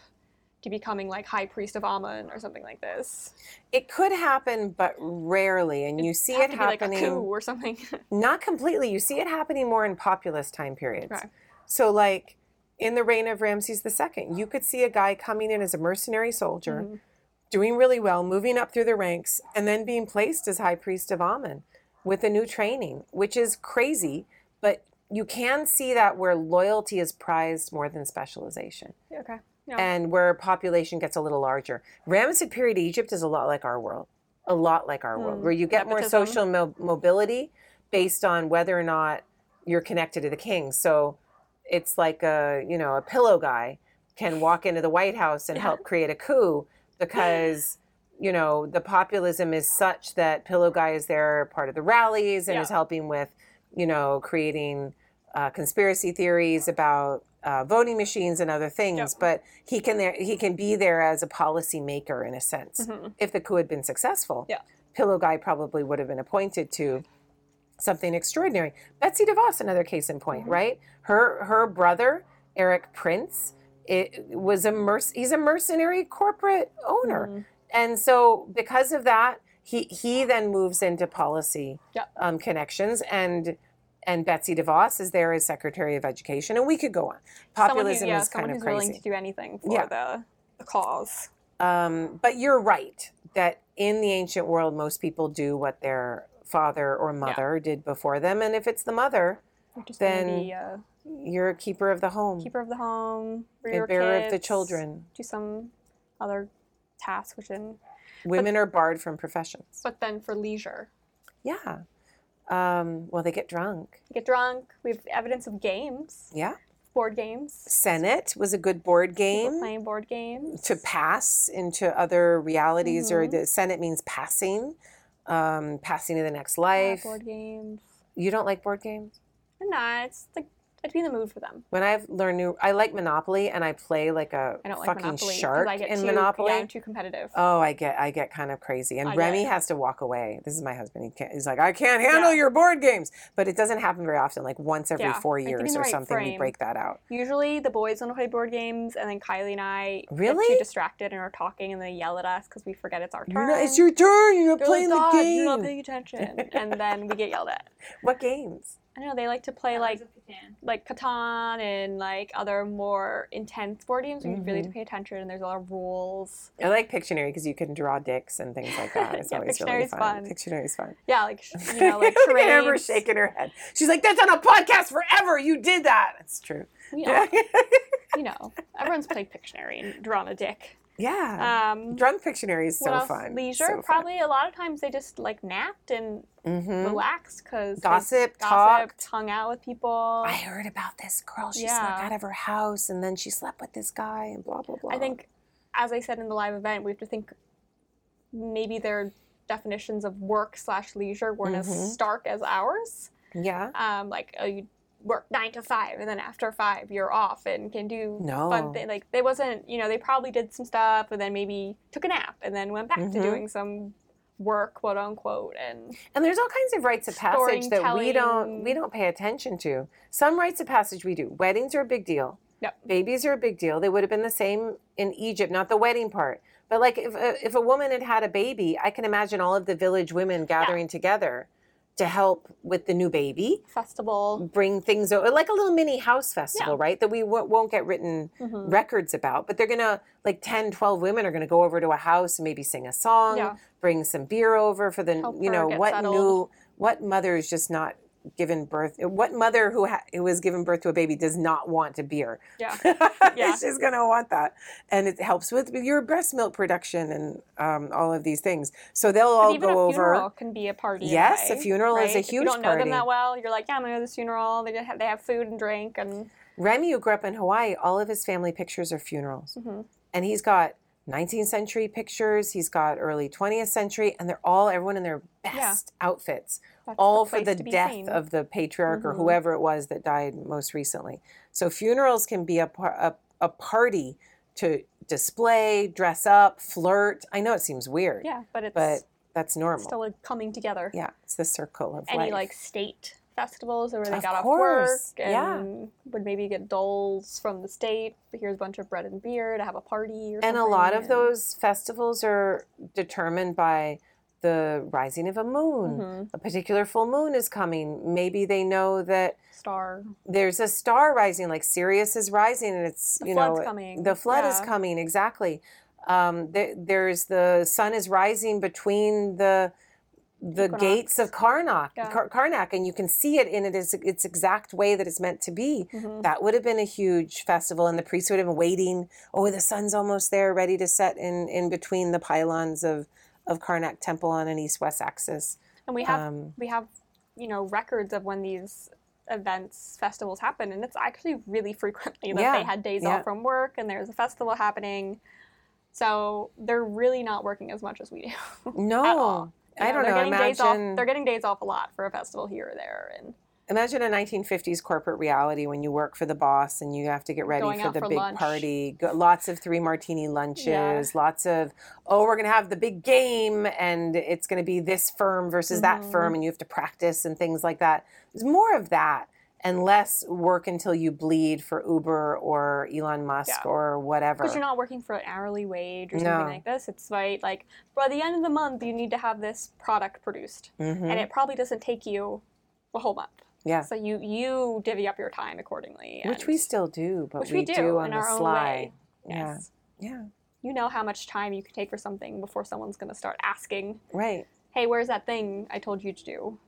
to becoming like high priest of Amun or something like this. It could happen, but rarely. And you see it happening. Like a coup or something. Not completely. You see it happening more in populist time periods. Right. So like in the reign of Ramesses II, you could see a guy coming in as a mercenary soldier, doing really well, moving up through the ranks, and then being placed as high priest of Amun with a new training, which is crazy, but you can see that where loyalty is prized more than specialization. Okay. No. And where population gets a little larger. Ramessid period Egypt is a lot like our world. Where you get more social mobility based on whether or not you're connected to the king. So it's like a pillow guy can walk into the White House and help create a coup because, the populism is such that pillow guy is there part of the rallies and is helping with, creating conspiracy theories about voting machines and other things, but he can be there as a policy maker in a sense. Mm-hmm. If the coup had been successful, Pillow Guy probably would have been appointed to something extraordinary. Betsy DeVos, another case in point, right? Her brother Eric Prince He's a mercenary corporate owner. Mm-hmm. And so because of that, he then moves into policy connections, and Betsy DeVos is there as Secretary of Education, and we could go on. Populism is kind of crazy. Someone who's willing to do anything for the cause. But you're right that in the ancient world, most people do what their father or mother did before them, and if it's the mother, then you're a keeper of the home. Keeper of the home, rear bearer of the children. Do some other task within. Women are barred from professions. But then for leisure. Yeah. Well, they get drunk. We have evidence of games. Yeah. Board games. Senate was a good board game. People playing board games. To pass into other realities, or the Senate means passing. Passing to the next life. Board games. You don't like board games? I'm not. It's like, I'd be in the mood for them. When I've learned I like Monopoly, and I play like a fucking shark in Monopoly. Yeah, I'm too competitive. Oh, I get kind of crazy. And Remy has to walk away. This is my husband. He's like, I can't handle your board games. But it doesn't happen very often. Like once every 4 years or something, we break that out. Usually the boys want to play board games, and then Kylie and I get too distracted and are talking, and they yell at us because we forget it's our turn. It's your turn. You're not playing the game. You're not paying attention. And then we get yelled at. What games? I know they like to play like Catan and like other more intense board games where you really have to pay attention and there's a lot of rules. I like Pictionary because you can draw dicks and things like that. It's always really fun. Pictionary's fun. Yeah, like Look at Amber shaking her head. She's like, that's on a podcast forever. You did that. That's true. Everyone's played Pictionary and drawn a dick. Yeah. Drunk Pictionary is so fun. Leisure, probably a lot of times they just like napped and relaxed because gossiped, hung out with people. I heard about this girl. She snuck out of her house and then she slept with this guy and blah, blah, blah. I think, as I said in the live event, we have to think maybe their definitions of work/leisure weren't as stark as ours. Yeah. You work 9 to 5, and then after 5 you're off and can do fun things. Like they wasn't, they probably did some stuff and then maybe took a nap and then went back to doing some work, quote unquote. And there's all kinds of rites of passage that we don't pay attention to. Some rites of passage we do. Weddings are a big deal. Yep. Babies are a big deal. They would have been the same in Egypt, not the wedding part. But like if a woman had a baby, I can imagine all of the village women gathering together to help with the new baby. Festival. Bring things over, like a little mini house festival, right? That we won't get written records about, but they're gonna, like 10, 12 women are gonna go over to a house and maybe sing a song, bring some beer over for the, what mother is just not given birth, what mother who was given birth to a baby does not want a beer? Yeah. She's gonna want that. And it helps with your breast milk production and all of these things. So they'll all even go over. A funeral can be a party. Yes, a funeral is a huge party. If you don't know them that well, you're like, I'm gonna go to this funeral. They have food and drink. And Remy, who grew up in Hawaii, all of his family pictures are funerals. Mm-hmm. And he's got 19th century pictures, he's got early 20th century, and they're everyone in their best outfits. That's all for the death of the patriarch or whoever it was that died most recently. So funerals can be a party to display, dress up, flirt. I know it seems weird, but that's normal. Still a coming together. Yeah, it's the circle of life. Any like state festivals where they got off work and would maybe get doles from the state. Here's a bunch of bread and beer to have a party or something. And a lot of those festivals are determined by the rising of a moon. Mm-hmm. A particular full moon is coming. Maybe they know that there's a star rising, like Sirius is rising, and it's, the flood is coming. Exactly. There's the sun is rising between the gates of Karnak, Karnak, and you can see it in its exact way that it's meant to be. Mm-hmm. That would have been a huge festival, and the priests would have been waiting. Oh, the sun's almost there, ready to set in between the pylons of Karnak Temple on an east-west axis. And we have records of when these festivals happen, and it's actually really frequently that they had days off from work, and there's a festival happening. So they're really not working as much as we do. No. At all. I don't know. They're getting days off a lot for a festival here or there. And imagine a 1950s corporate reality when you work for the boss and you have to get ready for the big party. Lots of 3 martini lunches. Yeah. Lots of, we're going to have the big game and it's going to be this firm versus that firm and you have to practice and things like that. There's more of that. and less work until you bleed for Uber or Elon Musk or whatever. Because you're not working for an hourly wage or something like this. It's like by the end of the month, you need to have this product produced. Mm-hmm. And it probably doesn't take you a whole month. Yeah. So you divvy up your time accordingly. Which we still do, but we do on the sly. Yes. Yeah. You know how much time you can take for something before someone's going to start asking. Right. Hey, where's that thing I told you to do?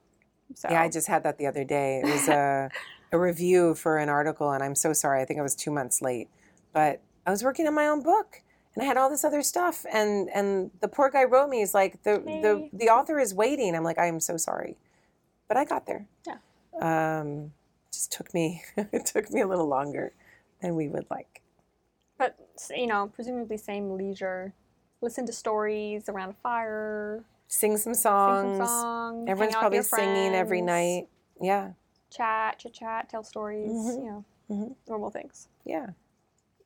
So. Yeah, I just had that the other day. It was a review for an article, and I'm so sorry. I think I was 2 months late. But I was working on my own book, and I had all this other stuff. And the poor guy wrote me. He's like, the author is waiting. I'm like, I am so sorry. But I got there. Yeah. Just took me a little longer than we would like. But, you know, presumably same leisure. Listen to stories around a fire. Sing some songs. Everyone's probably singing every night. Yeah. Chit chat, tell stories, mm-hmm. you know, mm-hmm. normal things. Yeah.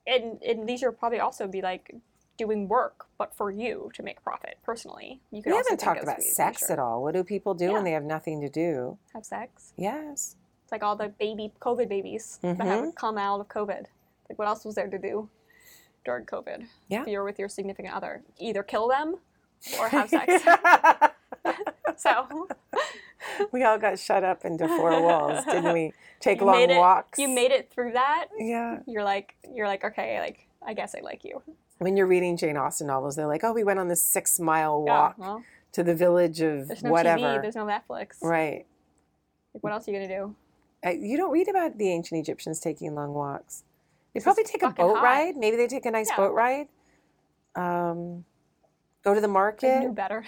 And leisure would probably also be like doing work, but for you to make profit personally. You could also haven't talked about sex at all. What do people do when they have nothing to do? Have sex. Yes. It's like all the COVID babies that have come out of COVID. Like what else was there to do during COVID? Yeah. If you're with your significant other, either kill them or have sex. So we all got shut up into four walls, didn't we? Take long walks. You made it through that. Yeah. You're like, okay, like I guess I like you. When you're reading Jane Austen novels, they're like, oh, we went on this 6-mile walk to the village of there's no whatever. TV, there's no Netflix. Right. Like what else are you gonna do? You don't read about the ancient Egyptians taking long walks. They probably take a boat ride. Maybe they take a nice boat ride. Go to the market. They knew better.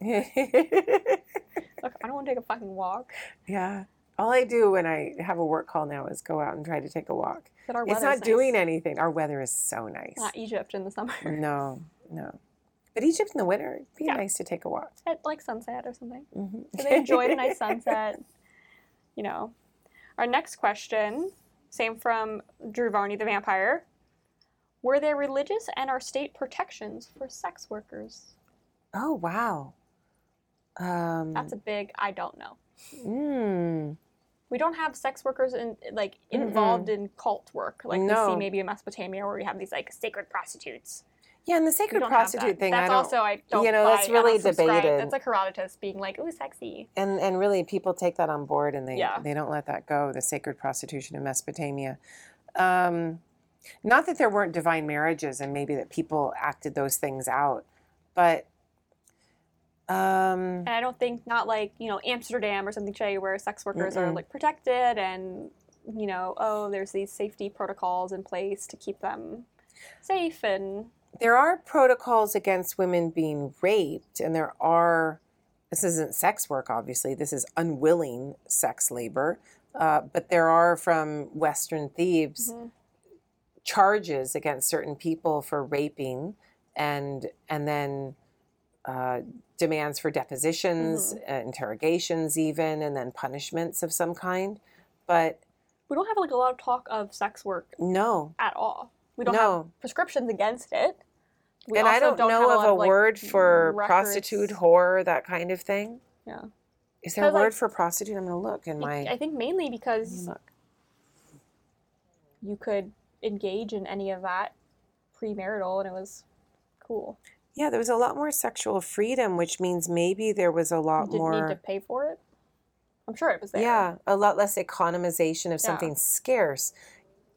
Look, I don't want to take a fucking walk. Yeah. All I do when I have a work call now is go out and try to take a walk. But our weather's nice. Doing anything. Our weather is so nice. Not Egypt in the summer. No. But Egypt in the winter, it'd be nice to take a walk. At like sunset or something. Mm-hmm. So they enjoyed a nice sunset. You know. Our next question, same from Drew Varney the Vampire. Were there religious and are state protections for sex workers? Oh, wow. That's a big, I don't know. We don't have sex workers involved in cult work. Like we see maybe in Mesopotamia where we have these like sacred prostitutes. Yeah, and the sacred prostitute thing, that's really debated. That's like Herodotus being like, ooh, sexy. And really people take that on board and they don't let that go, the sacred prostitution in Mesopotamia. Not that there weren't divine marriages and maybe that people acted those things out, but... and I don't think, not like, you know, Amsterdam or something today where sex workers are like protected and, you know, there's these safety protocols in place to keep them safe and... There are protocols against women being raped and there are, this isn't sex work obviously, this is unwilling sex labor, but there are from Western Thebes... Mm-hmm. charges against certain people for raping and then demands for depositions, interrogations even, and then punishments of some kind. But we don't have like a lot of talk of sex work at all. We don't have prescriptions against it. We and I don't know of a word for records. Prostitute, whore, that kind of thing. Yeah. Is there a word for prostitute? I'm going to look in my... I think mainly because you could... engage in any of that premarital and it was cool. Yeah, there was a lot more sexual freedom, which means maybe there was a lot more... You didn't need to pay for it? I'm sure it was there. Yeah, a lot less economization of something scarce.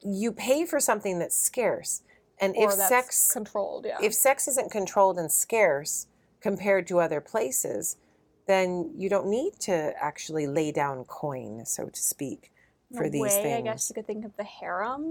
You pay for something that's scarce. And or if that's sex... controlled, If sex isn't controlled and scarce compared to other places, then you don't need to actually lay down coin, so to speak, for these things. I guess you could think of the harem...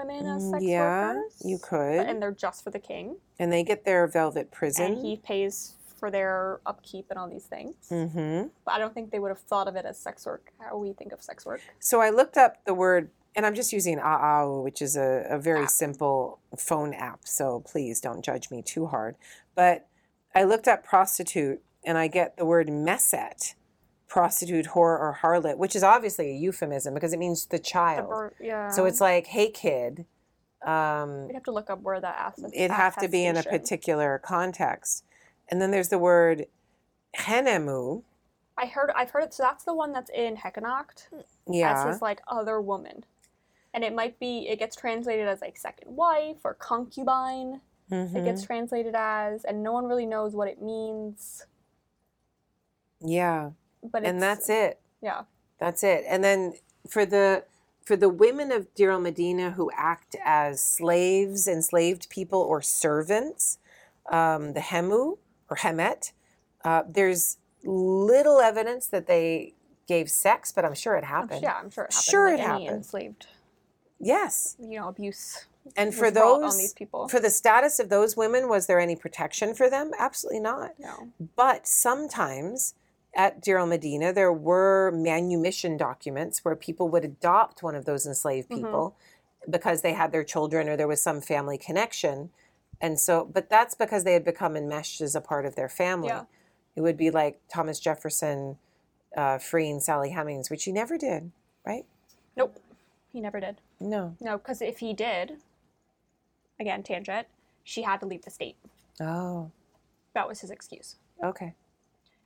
women as sex workers. Yeah, you could. And they're just for the king. And they get their velvet prison. And he pays for their upkeep and all these things. Mm-hmm. But I don't think they would have thought of it as sex work, how we think of sex work. So I looked up the word, and I'm just using AAU, which is a very simple phone app, so please don't judge me too hard. But I looked up prostitute, and I get the word meset. Prostitute, whore, or harlot, which is obviously a euphemism because it means the child. So it's like, hey, kid. We'd have to look up where that attestation. It'd have to be in a particular context. And then there's the word henemu, I've heard it. So that's the one that's in Heckanacht. Yeah. As his, like, other woman. And it might be, it gets translated as, like, second wife or concubine. Mm-hmm. It gets translated as, and no one really knows what it means. Yeah. But and that's it. Yeah. That's it. And then for the women of Deir el-Medina who act as slaves, enslaved people, or servants, the Hemu or Hemet, there's little evidence that they gave sex, but I'm sure it happened. I'm sure it happened. Enslaved. Yes. You know, abuse. And for those, on these people. For the status of those women, was there any protection for them? Absolutely not. No. But sometimes at Deir el-Medina, there were manumission documents where people would adopt one of those enslaved people mm-hmm. because they had their children or there was some family connection. And so, but that's because they had become enmeshed as a part of their family. Yeah. It would be like Thomas Jefferson freeing Sally Hemings, which he never did, right? Nope. He never did. No. No, because if he did, again, tangent, she had to leave the state. Oh. That was his excuse. Okay.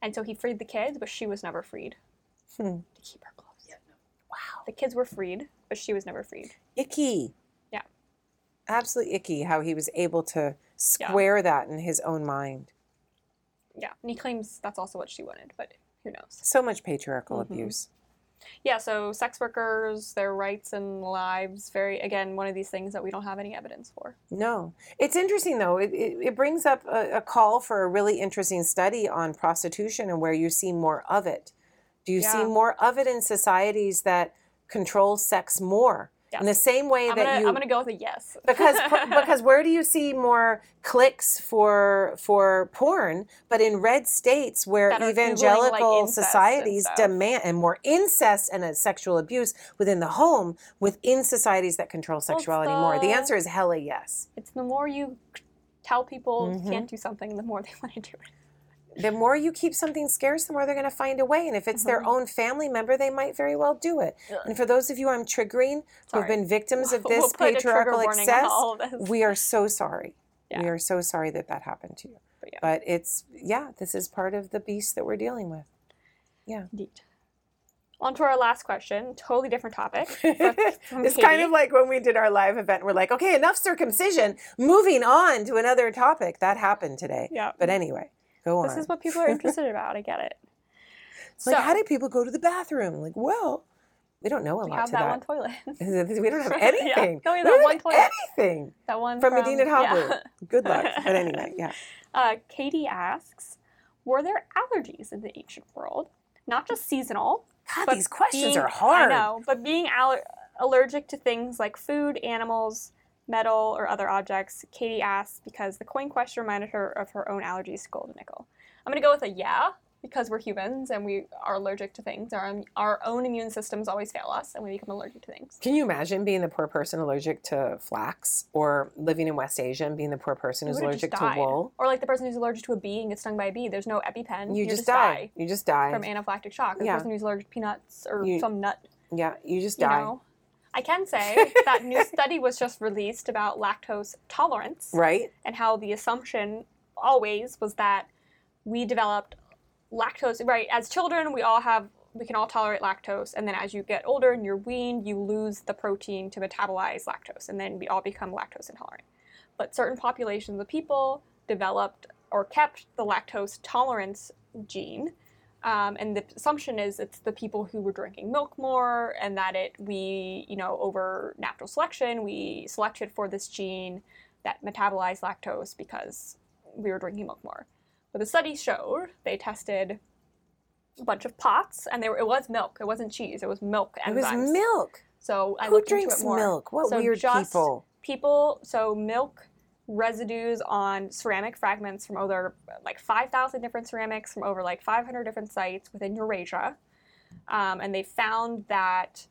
And so he freed the kids, but she was never freed. To keep her close. Yeah, no. Wow. The kids were freed, but she was never freed. Icky. Yeah. Absolutely icky how he was able to square that in his own mind. Yeah. And he claims that's also what she wanted, but who knows? So much patriarchal mm-hmm. abuse. Yeah, so sex workers, their rights and lives, very, again, one of these things that we don't have any evidence for. No. It's interesting, though. It brings up a call for a really interesting study on prostitution and where you see more of it. Do you see more of it in societies that control sex more? Yes. In the same way I'm going to go with a yes. Because where do you see more clicks for porn, but in red states where evangelical like societies demand, and more incest and sexual abuse within the home, within societies that control sexuality more? The answer is hella yes. It's the more you tell people mm-hmm. you can't do something, the more they want to do it. The more you keep something scarce, the more they're going to find a way. And if it's mm-hmm. their own family member, they might very well do it. Ugh. And for those of you I'm triggering who've been victims of this patriarchal excess, we are so sorry. Yeah. We are so sorry that happened to you. But it's, this is part of the beast that we're dealing with. Yeah. Indeed. On to our last question, totally different topic. It's Katie. Kind of like when we did our live event. We're like, okay, enough circumcision. Moving on to another topic. That happened today. Yeah. But anyway. This is what people are interested about. I get it. So, like, how do people go to the bathroom? Like, well, we don't know a lot. We have that one toilet. We don't have anything. Yeah. No, we have one toilet. Anything. That one from Medina Habu. Yeah. Good luck. But anyway, yeah. Katie asks, were there allergies in the ancient world? Not just seasonal. God, but these questions are hard. I know, but being allergic to things like food, animals, metal, or other objects. Katie asks because the coin question reminded her of her own allergies to gold and nickel. I'm going to go with a yeah, because we're humans and we are allergic to things. Our own immune systems always fail us and we become allergic to things. Can you imagine being the poor person allergic to flax, or living in West Asia and being the poor person who's allergic to wool? Or like the person who's allergic to a bee and gets stung by a bee. There's no EpiPen. You just die. You just die. From anaphylactic shock. Or the person who's allergic to peanuts or some nut. Yeah, you just die. You know? I can say that new study was just released about lactose tolerance. Right. And how the assumption always was that we developed lactose, right? As children, we can all tolerate lactose. And then as you get older and you're weaned, you lose the protein to metabolize lactose. And then we all become lactose intolerant. But certain populations of people developed or kept the lactose tolerance gene. And the assumption is it's the people who were drinking milk more, and that over natural selection, we selected for this gene that metabolized lactose because we were drinking milk more. But the study showed, they tested a bunch of pots, and it was milk. It wasn't cheese. It was milk enzymes. It was milk. So I looked into it more. Who drinks milk? What weird people. So milk residues on ceramic fragments from over like 5,000 different ceramics from over like 500 different sites within Eurasia. And they found that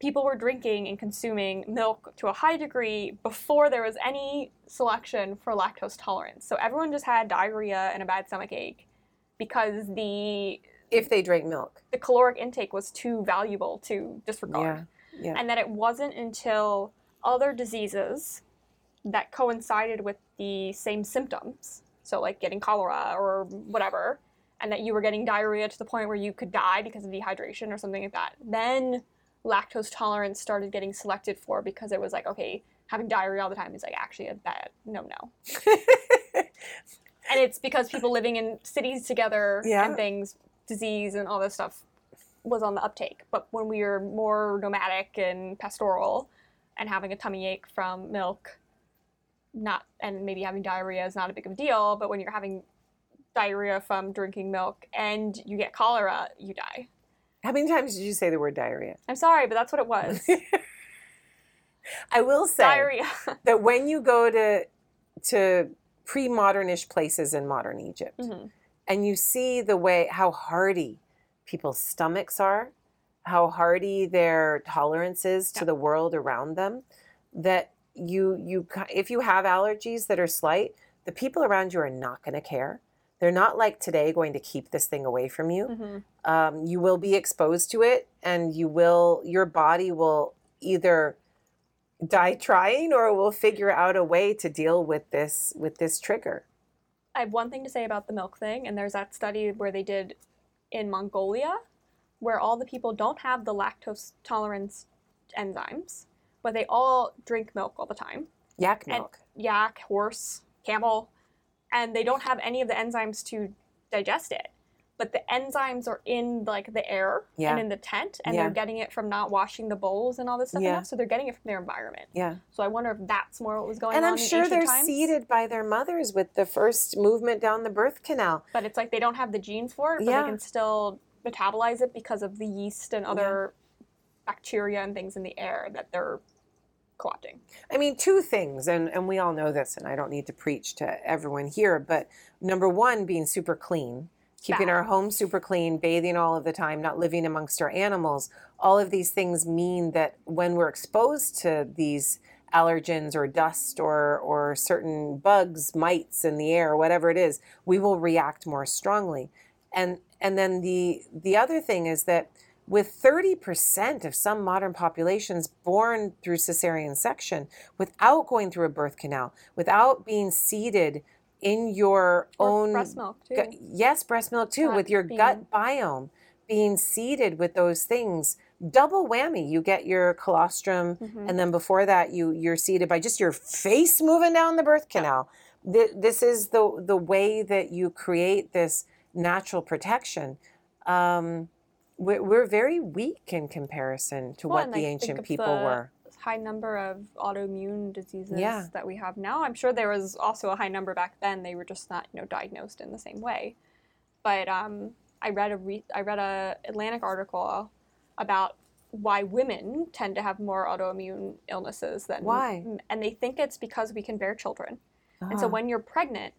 people were drinking and consuming milk to a high degree before there was any selection for lactose tolerance. So everyone just had diarrhea and a bad stomach ache because if they drank milk, the caloric intake was too valuable to disregard. Yeah. And that it wasn't until other diseases that coincided with the same symptoms, so like getting cholera or whatever, and that you were getting diarrhea to the point where you could die because of dehydration or something like that. Then lactose tolerance started getting selected for because it was like, okay, having diarrhea all the time is like actually a bad no-no. And it's because people living in cities together and things, disease and all this stuff was on the uptake. But when we were more nomadic and pastoral and having a tummy ache from milk, not, and maybe having diarrhea is not a big of a deal, but when you're having diarrhea from drinking milk and you get cholera, you die. How many times did you say the word diarrhea? I'm sorry, but that's what it was. I will say diarrhea. That when you go to pre-modern-ish places in modern Egypt, mm-hmm. and you see the way, how hardy people's stomachs are, how hardy their tolerance is to the world around them, that you if you have allergies that are slight, the people around you are not going to care. They're not like today going to keep this thing away from you. Mm-hmm. You will be exposed to it, and your body will either die trying or will figure out a way to deal with this trigger. I have one thing to say about the milk thing, and there's that study where they did in Mongolia where all the people don't have the lactose tolerance enzymes, but they all drink milk all the time. Yak milk. And yak, horse, camel. And they don't have any of the enzymes to digest it. But the enzymes are in like the air and in the tent, and they're getting it from not washing the bowls and all this stuff enough, so they're getting it from their environment. Yeah. So I wonder if that's more what was going on in ancient times. And I'm sure they're seeded by their mothers with the first movement down the birth canal. But it's like they don't have the genes for it, but they can still metabolize it because of the yeast and other bacteria and things in the air that they're co-opting. I mean, two things, and we all know this, and I don't need to preach to everyone here, but number one, being super clean, keeping our home super clean, bathing all of the time, not living amongst our animals. All of these things mean that when we're exposed to these allergens or dust or certain bugs, mites in the air, whatever it is, we will react more strongly. And then the other thing is that with 30% of some modern populations born through cesarean section, without going through a birth canal, without being seeded in your own... breast milk, too. Yes, breast milk, too, with your gut biome being seeded with those things. Double whammy. You get your colostrum, mm-hmm. and then before that, you're seeded by just your face moving down the birth canal. This is the way that you create this natural protection. We're very weak in comparison to what the ancient people were. High number of autoimmune diseases that we have now. I'm sure there was also a high number back then. They were just not, diagnosed in the same way. But I read a Atlantic article about why women tend to have more autoimmune illnesses than and they think it's because we can bear children. Uh-huh. And so when you're pregnant,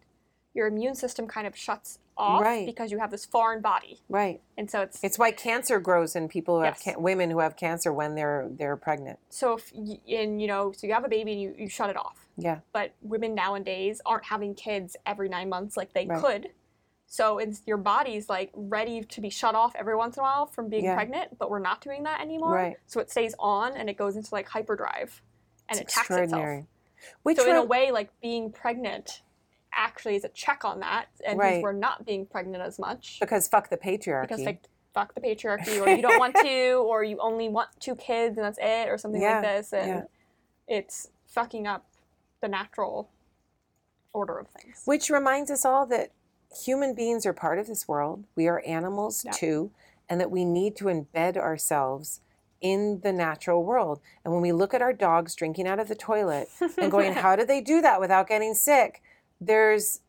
your immune system kind of shuts off because you have this foreign body. Right. And so it's why cancer grows in people who have women who have cancer when they're pregnant. So if you have a baby and you shut it off. Yeah. But women nowadays aren't having kids every 9 months like they could. So it's your body's like ready to be shut off every once in a while from being pregnant, but we're not doing that anymore. Right. So it stays on and it goes into like hyperdrive and it attacks itself. Which so in a way, like being pregnant actually is a check on that, and because we're not being pregnant as much. Because fuck the patriarchy. Because fuck the patriarchy, or you don't want to, or you only want 2 kids and that's it, or something like this, and it's fucking up the natural order of things. Which reminds us all that human beings are part of this world, we are animals too, and that we need to embed ourselves in the natural world. And when we look at our dogs drinking out of the toilet and going, how do they do that without getting sick? There's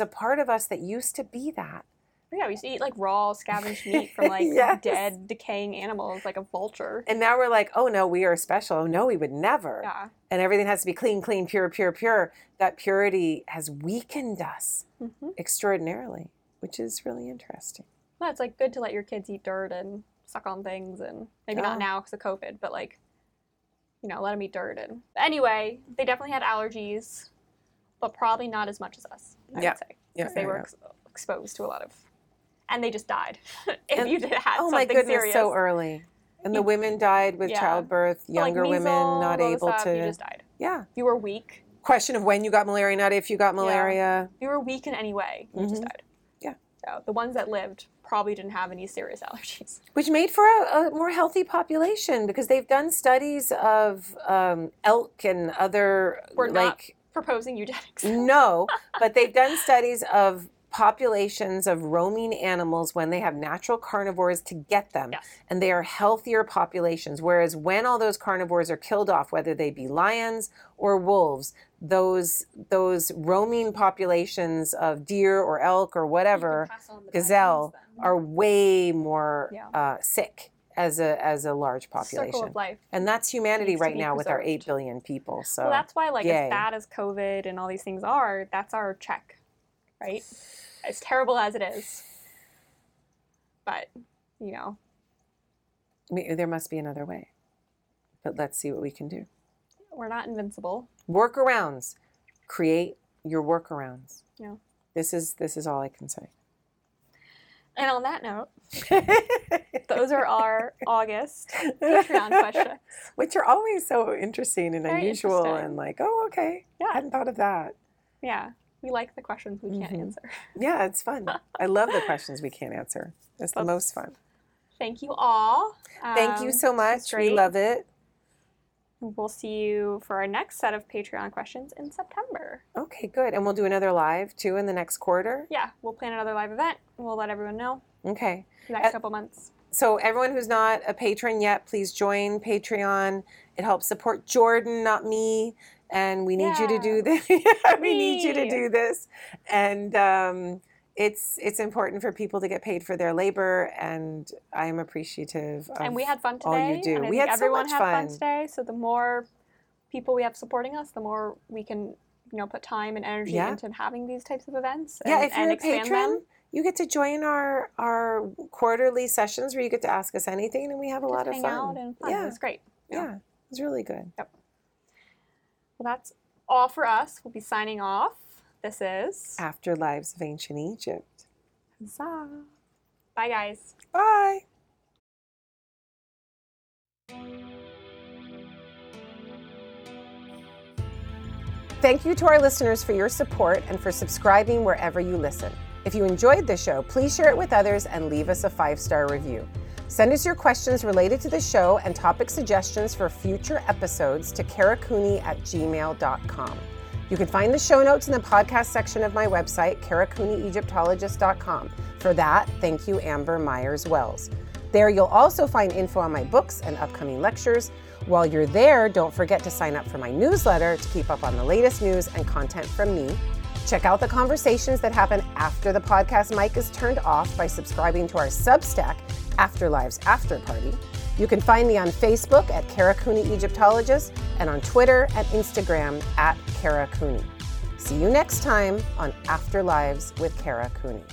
a part of us that used to be that. Yeah, we used to eat like raw scavenged meat from like dead, decaying animals, like a vulture. And now we're like, oh no, we are special. No, we would never. Yeah. And everything has to be clean, clean, pure, pure, pure. That purity has weakened us extraordinarily, which is really interesting. Well, it's like good to let your kids eat dirt and suck on things, and maybe not now because of COVID, but like, let them eat dirt. And anyway, they definitely had allergies. But probably not as much as us, I would say. Because they were exposed to a lot of... And they just died. if you had something serious. So early. And the women died with childbirth. Younger measles, women not able to... You just died. Yeah. You were weak. Question of when you got malaria, not if you got malaria. You were weak in any way. You just died. Yeah. So out. The ones that lived probably didn't have any serious allergies. Which made for a more healthy population, because they've done studies of elk and other... We're not proposing eugenics. No, but they've done studies of populations of roaming animals when they have natural carnivores to get them. Yes. And they are healthier populations, whereas when all those carnivores are killed off, whether they be lions or wolves, those roaming populations of deer or elk or whatever, gazelle, are way more sick as a large population. Circle of life. And that's humanity right now preserved. With our 8 billion people. So well, that's why, like, as bad as COVID and all these things are, that's our check. Right? As terrible as it is. But, you know. There must be another way. But let's see what we can do. We're not invincible. Workarounds. Create your workarounds. Yeah. This is all I can say. And on that note, those are our August Patreon questions. Which are always so interesting and very unusual and like, oh, okay. Yeah. I hadn't thought of that. Yeah. We like the questions we can't answer. Yeah, it's fun. I love the questions we can't answer. It's the most fun. Thank you all. Thank you so much. We love it. We'll see you for our next set of Patreon questions in September. Okay, good. And we'll do another live, too, in the next quarter? Yeah, we'll plan another live event, and we'll let everyone know. Okay. The next couple months. So everyone who's not a patron yet, please join Patreon. It helps support Jordan, not me. And we need you to do this. We need you to do this. And it's important for people to get paid for their labor. And I am appreciative of all you do. And we had fun today. We had so much fun today. So the more people we have supporting us, the more we can put time and energy into having these types of events. And, if you're a patron, you get to join our quarterly sessions where you get to ask us anything, and we have a lot of fun. Hang out and fun. Yeah. It was great. Yeah. It was really good. Yep. Well, that's all for us. We'll be signing off. This is After Lives of Ancient Egypt. Huzzah. Bye, guys. Bye. Thank you to our listeners for your support and for subscribing wherever you listen. If you enjoyed the show, please share it with others and leave us a 5-star review. Send us your questions related to the show and topic suggestions for future episodes to karacooney@gmail.com. You can find the show notes in the podcast section of my website, karacooneyegyptologist.com. For that, thank you, Amber Myers-Wells. There you'll also find info on my books and upcoming lectures. While you're there, don't forget to sign up for my newsletter to keep up on the latest news and content from me. Check out the conversations that happen after the podcast mic is turned off by subscribing to our Substack, Afterlives After Party. You can find me on Facebook at Kara Cooney Egyptologist and on Twitter and Instagram at Kara Cooney. See you next time on Afterlives with Kara Cooney.